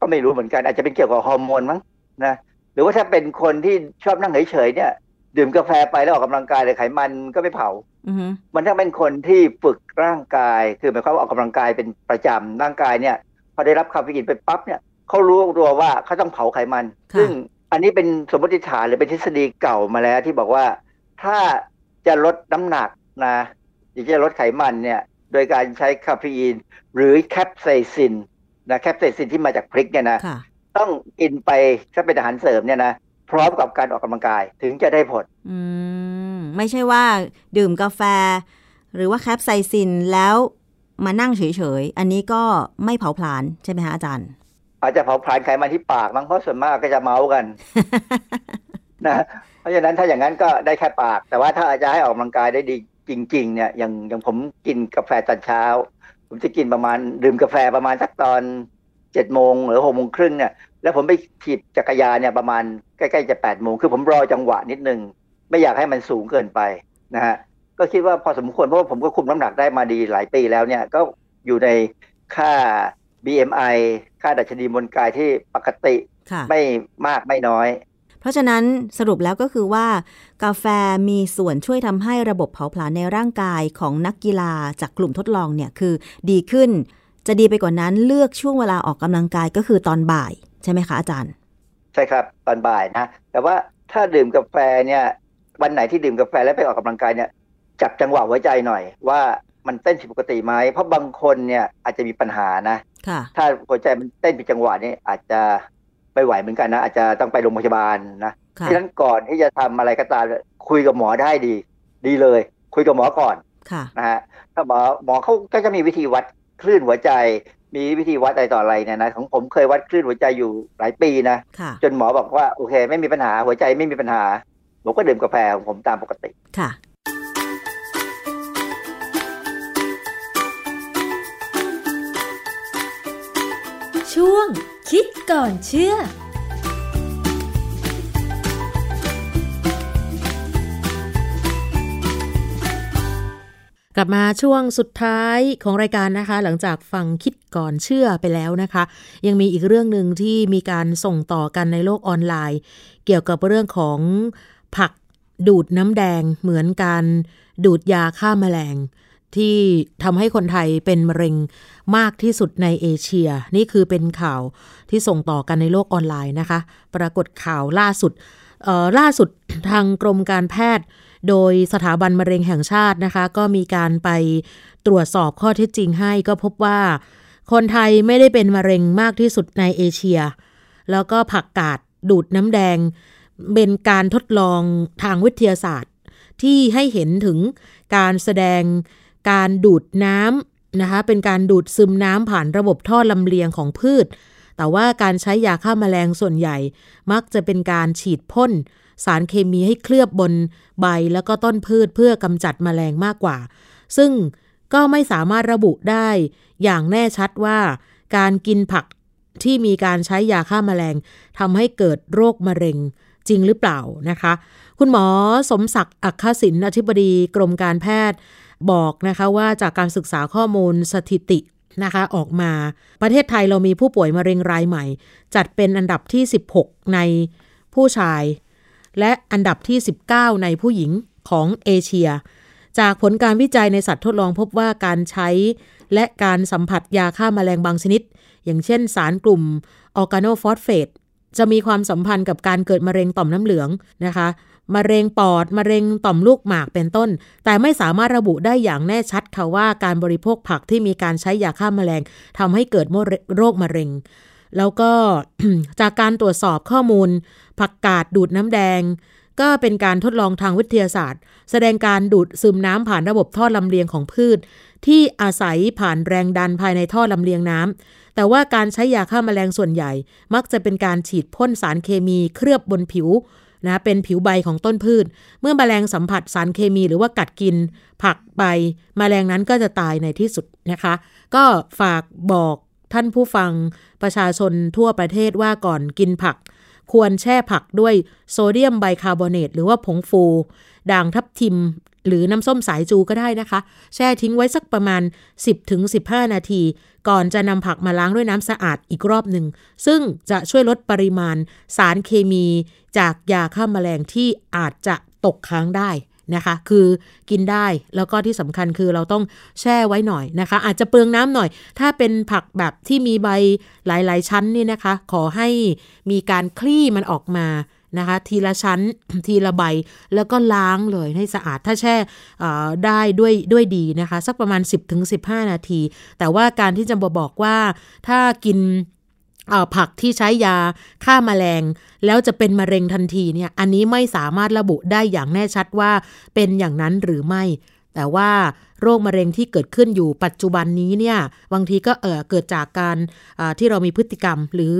ก็ไม่รู้เหมือนกันอาจจะเป็นเกี่ยวกับฮอร์โมนมั้งนะหรือว่าถ้าเป็นคนที่ชอบนั่งเฉยๆเนี่ยดื่มกาแฟไปแล้วออกกำลังกายเลยไขมันก็ไม่เผา mm-hmm. มันถ้าเป็นคนที่ฝึกร่างกายคือหมายความว่าออกกำลังกายเป็นประจำร่างกายเนี่ยพอได้รับคาเฟอีนไปปั๊บเนี่ยเขารู้ตัวว่าเขาต้องเผาไขมัน ซึ่ง อันนี้เป็นสมมติฐานหรือเป็นทฤษฎีเก่ามาแล้วที่บอกว่าถ้าจะลดน้ำหนักนะหรือจะลดไขมันเนี่ยโดยการใช้คาเฟอีนหรือแคปไซซินนะแคปไซซินที่มาจากพริกเนี่ยนะต้องกินไปถ้าเป็นอาหารเสริมเนี่ยนะพร้อมกับการออกกำลังกายถึงจะได้ผลอืมไม่ใช่ว่าดื่มกาแฟหรือว่าแคปไซซินแล้วมานั่งเฉยๆอันนี้ก็ไม่เผาผลาญใช่ไหมฮะอาจารย์อาจจะเผาผลาญไขมันที่ปากมั้งเพราะส่วนมากก็จะเมากัน นะเพราะฉะนั้นถ้าอย่างนั้นก็ได้แค่ปากแต่ว่าถ้าอาจจะให้ออกกำลังกายได้ดีจริงๆเนี่ยอย่างอย่างผมกินกาแฟตอนเช้าผมจะกินประมาณดื่มกาแฟประมาณสักตอนเจ็ดโมงหรือหกโมงครึ่งเนี่ยแล้วผมไปขี่จักรยานเนี่ยประมาณใกล้ๆจะแปดโมงคือผมรอจังหวะนิดนึงไม่อยากให้มันสูงเกินไปนะฮะก็คิดว่าพอสมควรเพราะว่าผมก็คุมน้ำหนักได้มาดีหลายปีแล้วเนี่ยก็อยู่ในค่า บี เอ็ม ไอ ค่าดัชนีมวลกายที่ปกติไม่มากไม่น้อยเพราะฉะนั้นสรุปแล้วก็คือว่ากาแฟมีส่วนช่วยทำให้ระบบเผาผลาญในร่างกายของนักกีฬาจากกลุ่มทดลองเนี่ยคือดีขึ้นจะดีไปกว่านั้นเลือกช่วงเวลาออกกำลังกายก็คือตอนบ่ายใช่ไหมคะอาจารย์ใช่ครับตอนบ่ายนะแต่ว่าถ้าดื่มกาแฟเนี่ยวันไหนที่ดื่มกาแฟแล้วไปออกกำลังกายเนี่ยจับจังหวะไว้ใจหน่อยว่ามันเต้นผิดปกติไหมเพราะบางคนเนี่ยอาจจะมีปัญหานะถ้าหัวใจมันเต้นผิดจังหวะนี่อาจจะไม่ไหวเหมือนกันนะอาจจะต้องไปโรงพยาบาลนะฉะนั้นก่อนที่จะทำอะไรก็ตามคุยกับหมอได้ดีดีเลยคุยกับหมอก่อนนะฮะถ้าหมอหมอเขาก็จะมีวิธีวัดคลื่นหัวใจมีวิธีวัดอะไรต่ออะไรเนี่ยนะของผมเคยวัดคลื่นหัวใจอยู่หลายปีนะจนหมอบอกว่าโอเคไม่มีปัญหาหัวใจไม่มีปัญหาผมก็ดื่มกาแฟของผมตามปกติค่ะช่วงคิดก่อนเชื่อกลับมาช่วงสุดท้ายของรายการนะคะหลังจากฟังคิดก่อนเชื่อไปแล้วนะคะยังมีอีกเรื่องนึงที่มีการส่งต่อกันในโลกออนไลน์เกี่ยวกับเรื่องของผักดูดน้ำแดงเหมือนการดูดยาฆ่าแมลงที่ทำให้คนไทยเป็นมะเร็งมากที่สุดในเอเชียนี่คือเป็นข่าวที่ส่งต่อกันในโลกออนไลน์นะคะปรากฏข่าวล่าสุดเอ่อล่าสุดทางกรมการแพทย์โดยสถาบันมะเร็งแห่งชาตินะคะก็มีการไปตรวจสอบข้อเท็จจริงให้ก็พบว่าคนไทยไม่ได้เป็นมะเร็งมากที่สุดในเอเชียแล้วก็ผักกาดดูดน้ำแดงเป็นการทดลองทางวิทยาศาสตร์ที่ให้เห็นถึงการแสดงการดูดน้ำนะคะเป็นการดูดซึมน้ำผ่านระบบท่อลำเลียงของพืชแต่ว่าการใช้ยาฆ่าแมลงส่วนใหญ่มักจะเป็นการฉีดพ่นสารเคมีให้เคลือบบนใบแล้วก็ต้นพืชเพื่อกำจัดแมลงมากกว่าซึ่งก็ไม่สามารถระบุได้อย่างแน่ชัดว่าการกินผักที่มีการใช้ยาฆ่าแมลงทำให้เกิดโรคมะเร็งจริงหรือเปล่านะคะคุณหมอสมศักดิ์อัคคศินอธิบดีกรมการแพทย์บอกนะคะว่าจากการศึกษาข้อมูลสถิตินะคะออกมาประเทศไทยเรามีผู้ป่วยมะเร็งรายใหม่จัดเป็นอันดับที่สิบหกในผู้ชายและอันดับที่สิบเก้าในผู้หญิงของเอเชียจากผลการวิจัยในสัตว์ทดลองพบว่าการใช้และการสัมผัสยาฆ่าแมลงบางชนิดอย่างเช่นสารกลุ่มออร์แกโนฟอสเฟตจะมีความสัมพันธ์กับการเกิดมะเร็งต่อมน้ำเหลืองนะคะมะเร็งปอดมะเร็งต่อมลูกหมากเป็นต้นแต่ไม่สามารถระบุได้อย่างแน่ชัดค่ะว่าการบริโภคผักที่มีการใช้ยาฆ่าแมลงทำให้เกิดโรคมะเร็งแล้วก็ จากการตรวจสอบข้อมูลผักกาดดูดน้ำแดงก็เป็นการทดลองทางวิทยาศาสตร์แสดงการดูดซึมน้ำผ่านระบบท่อลำเลียงของพืชที่อาศัยผ่านแรงดันภายในท่อลำเลียงน้ำแต่ว่าการใช้ยาฆ่าแมลงส่วนใหญ่มักจะเป็นการฉีดพ่นสารเคมีเคลือบบนผิวนะเป็นผิวใบของต้นพืชเมื่อแมลงสัมผัสสารเคมีหรือว่ากัดกินผักใบแมลงนั้นก็จะตายในที่สุดนะคะก็ฝากบอกท่านผู้ฟังประชาชนทั่วประเทศว่าก่อนกินผักควรแช่ผักด้วยโซเดียมไบคาร์บอเนตหรือว่าผงฟูด่างทับทิมหรือน้ำส้มสายจูก็ได้นะคะแช่ทิ้งไว้สักประมาณ สิบถึงสิบห้า นาทีก่อนจะนำผักมาล้างด้วยน้ำสะอาดอีกรอบหนึ่งซึ่งจะช่วยลดปริมาณสารเคมีจากยาฆ่าแมลงที่อาจจะตกค้างได้ นะคะคือกินได้แล้วก็ที่สำคัญคือเราต้องแช่ไว้หน่อยนะคะอาจจะเปลืองน้ำหน่อยถ้าเป็นผักแบบที่มีใบหลายๆชั้นนี่นะคะขอให้มีการคลี่มันออกมานะคะทีละชั้นทีละใบแล้วก็ล้างเลยให้สะอาดถ้าแช่ได้ด้วยด้วยดีนะคะสักประมาณ สิบถึงสิบห้า นาทีแต่ว่าการที่จะบอกว่าถ้ากินผักที่ใช้ยาฆ่าแมลงแล้วจะเป็นมะเร็งทันทีเนี่ยอันนี้ไม่สามารถระบุได้อย่างแน่ชัดว่าเป็นอย่างนั้นหรือไม่แต่ว่าโรคมะเร็งที่เกิดขึ้นอยู่ปัจจุบันนี้เนี่ยบางทีก็เอ่อเกิดจากการอ่าที่เรามีพฤติกรรมหรือ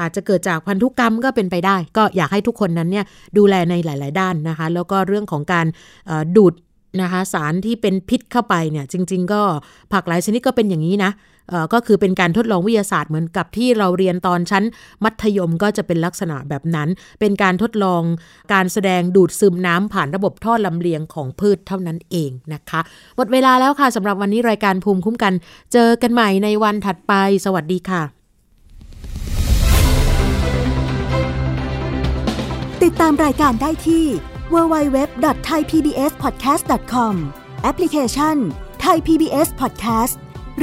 อาจจะเกิดจากพันธุกรรมก็เป็นไปได้ก็อยากให้ทุกคนนั้นเนี่ยดูแลในหลายๆด้านนะคะแล้วก็เรื่องของการอ่าดูดนะคะสารที่เป็นพิษเข้าไปเนี่ยจริงๆก็ผักหลายชนิดก็เป็นอย่างนี้นะเอ่อก็คือเป็นการทดลองวิทยาศาสตร์เหมือนกับที่เราเรียนตอนชั้นมัธยมก็จะเป็นลักษณะแบบนั้นเป็นการทดลองการแสดงดูดซึมน้ำผ่านระบบท่อลำเลียงของพืชเท่านั้นเองนะคะหมดเวลาแล้วค่ะสำหรับวันนี้รายการภูมิคุ้มกันเจอกันใหม่ในวันถัดไปสวัสดีค่ะติดตามรายการได้ที่ ดับเบิลยู ดับเบิลยู ดับเบิลยู ดอท ไทย พี บี เอส พอดแคสต์ ดอท คอม แอปพลิเคชัน Thai พี บี เอส Podcastห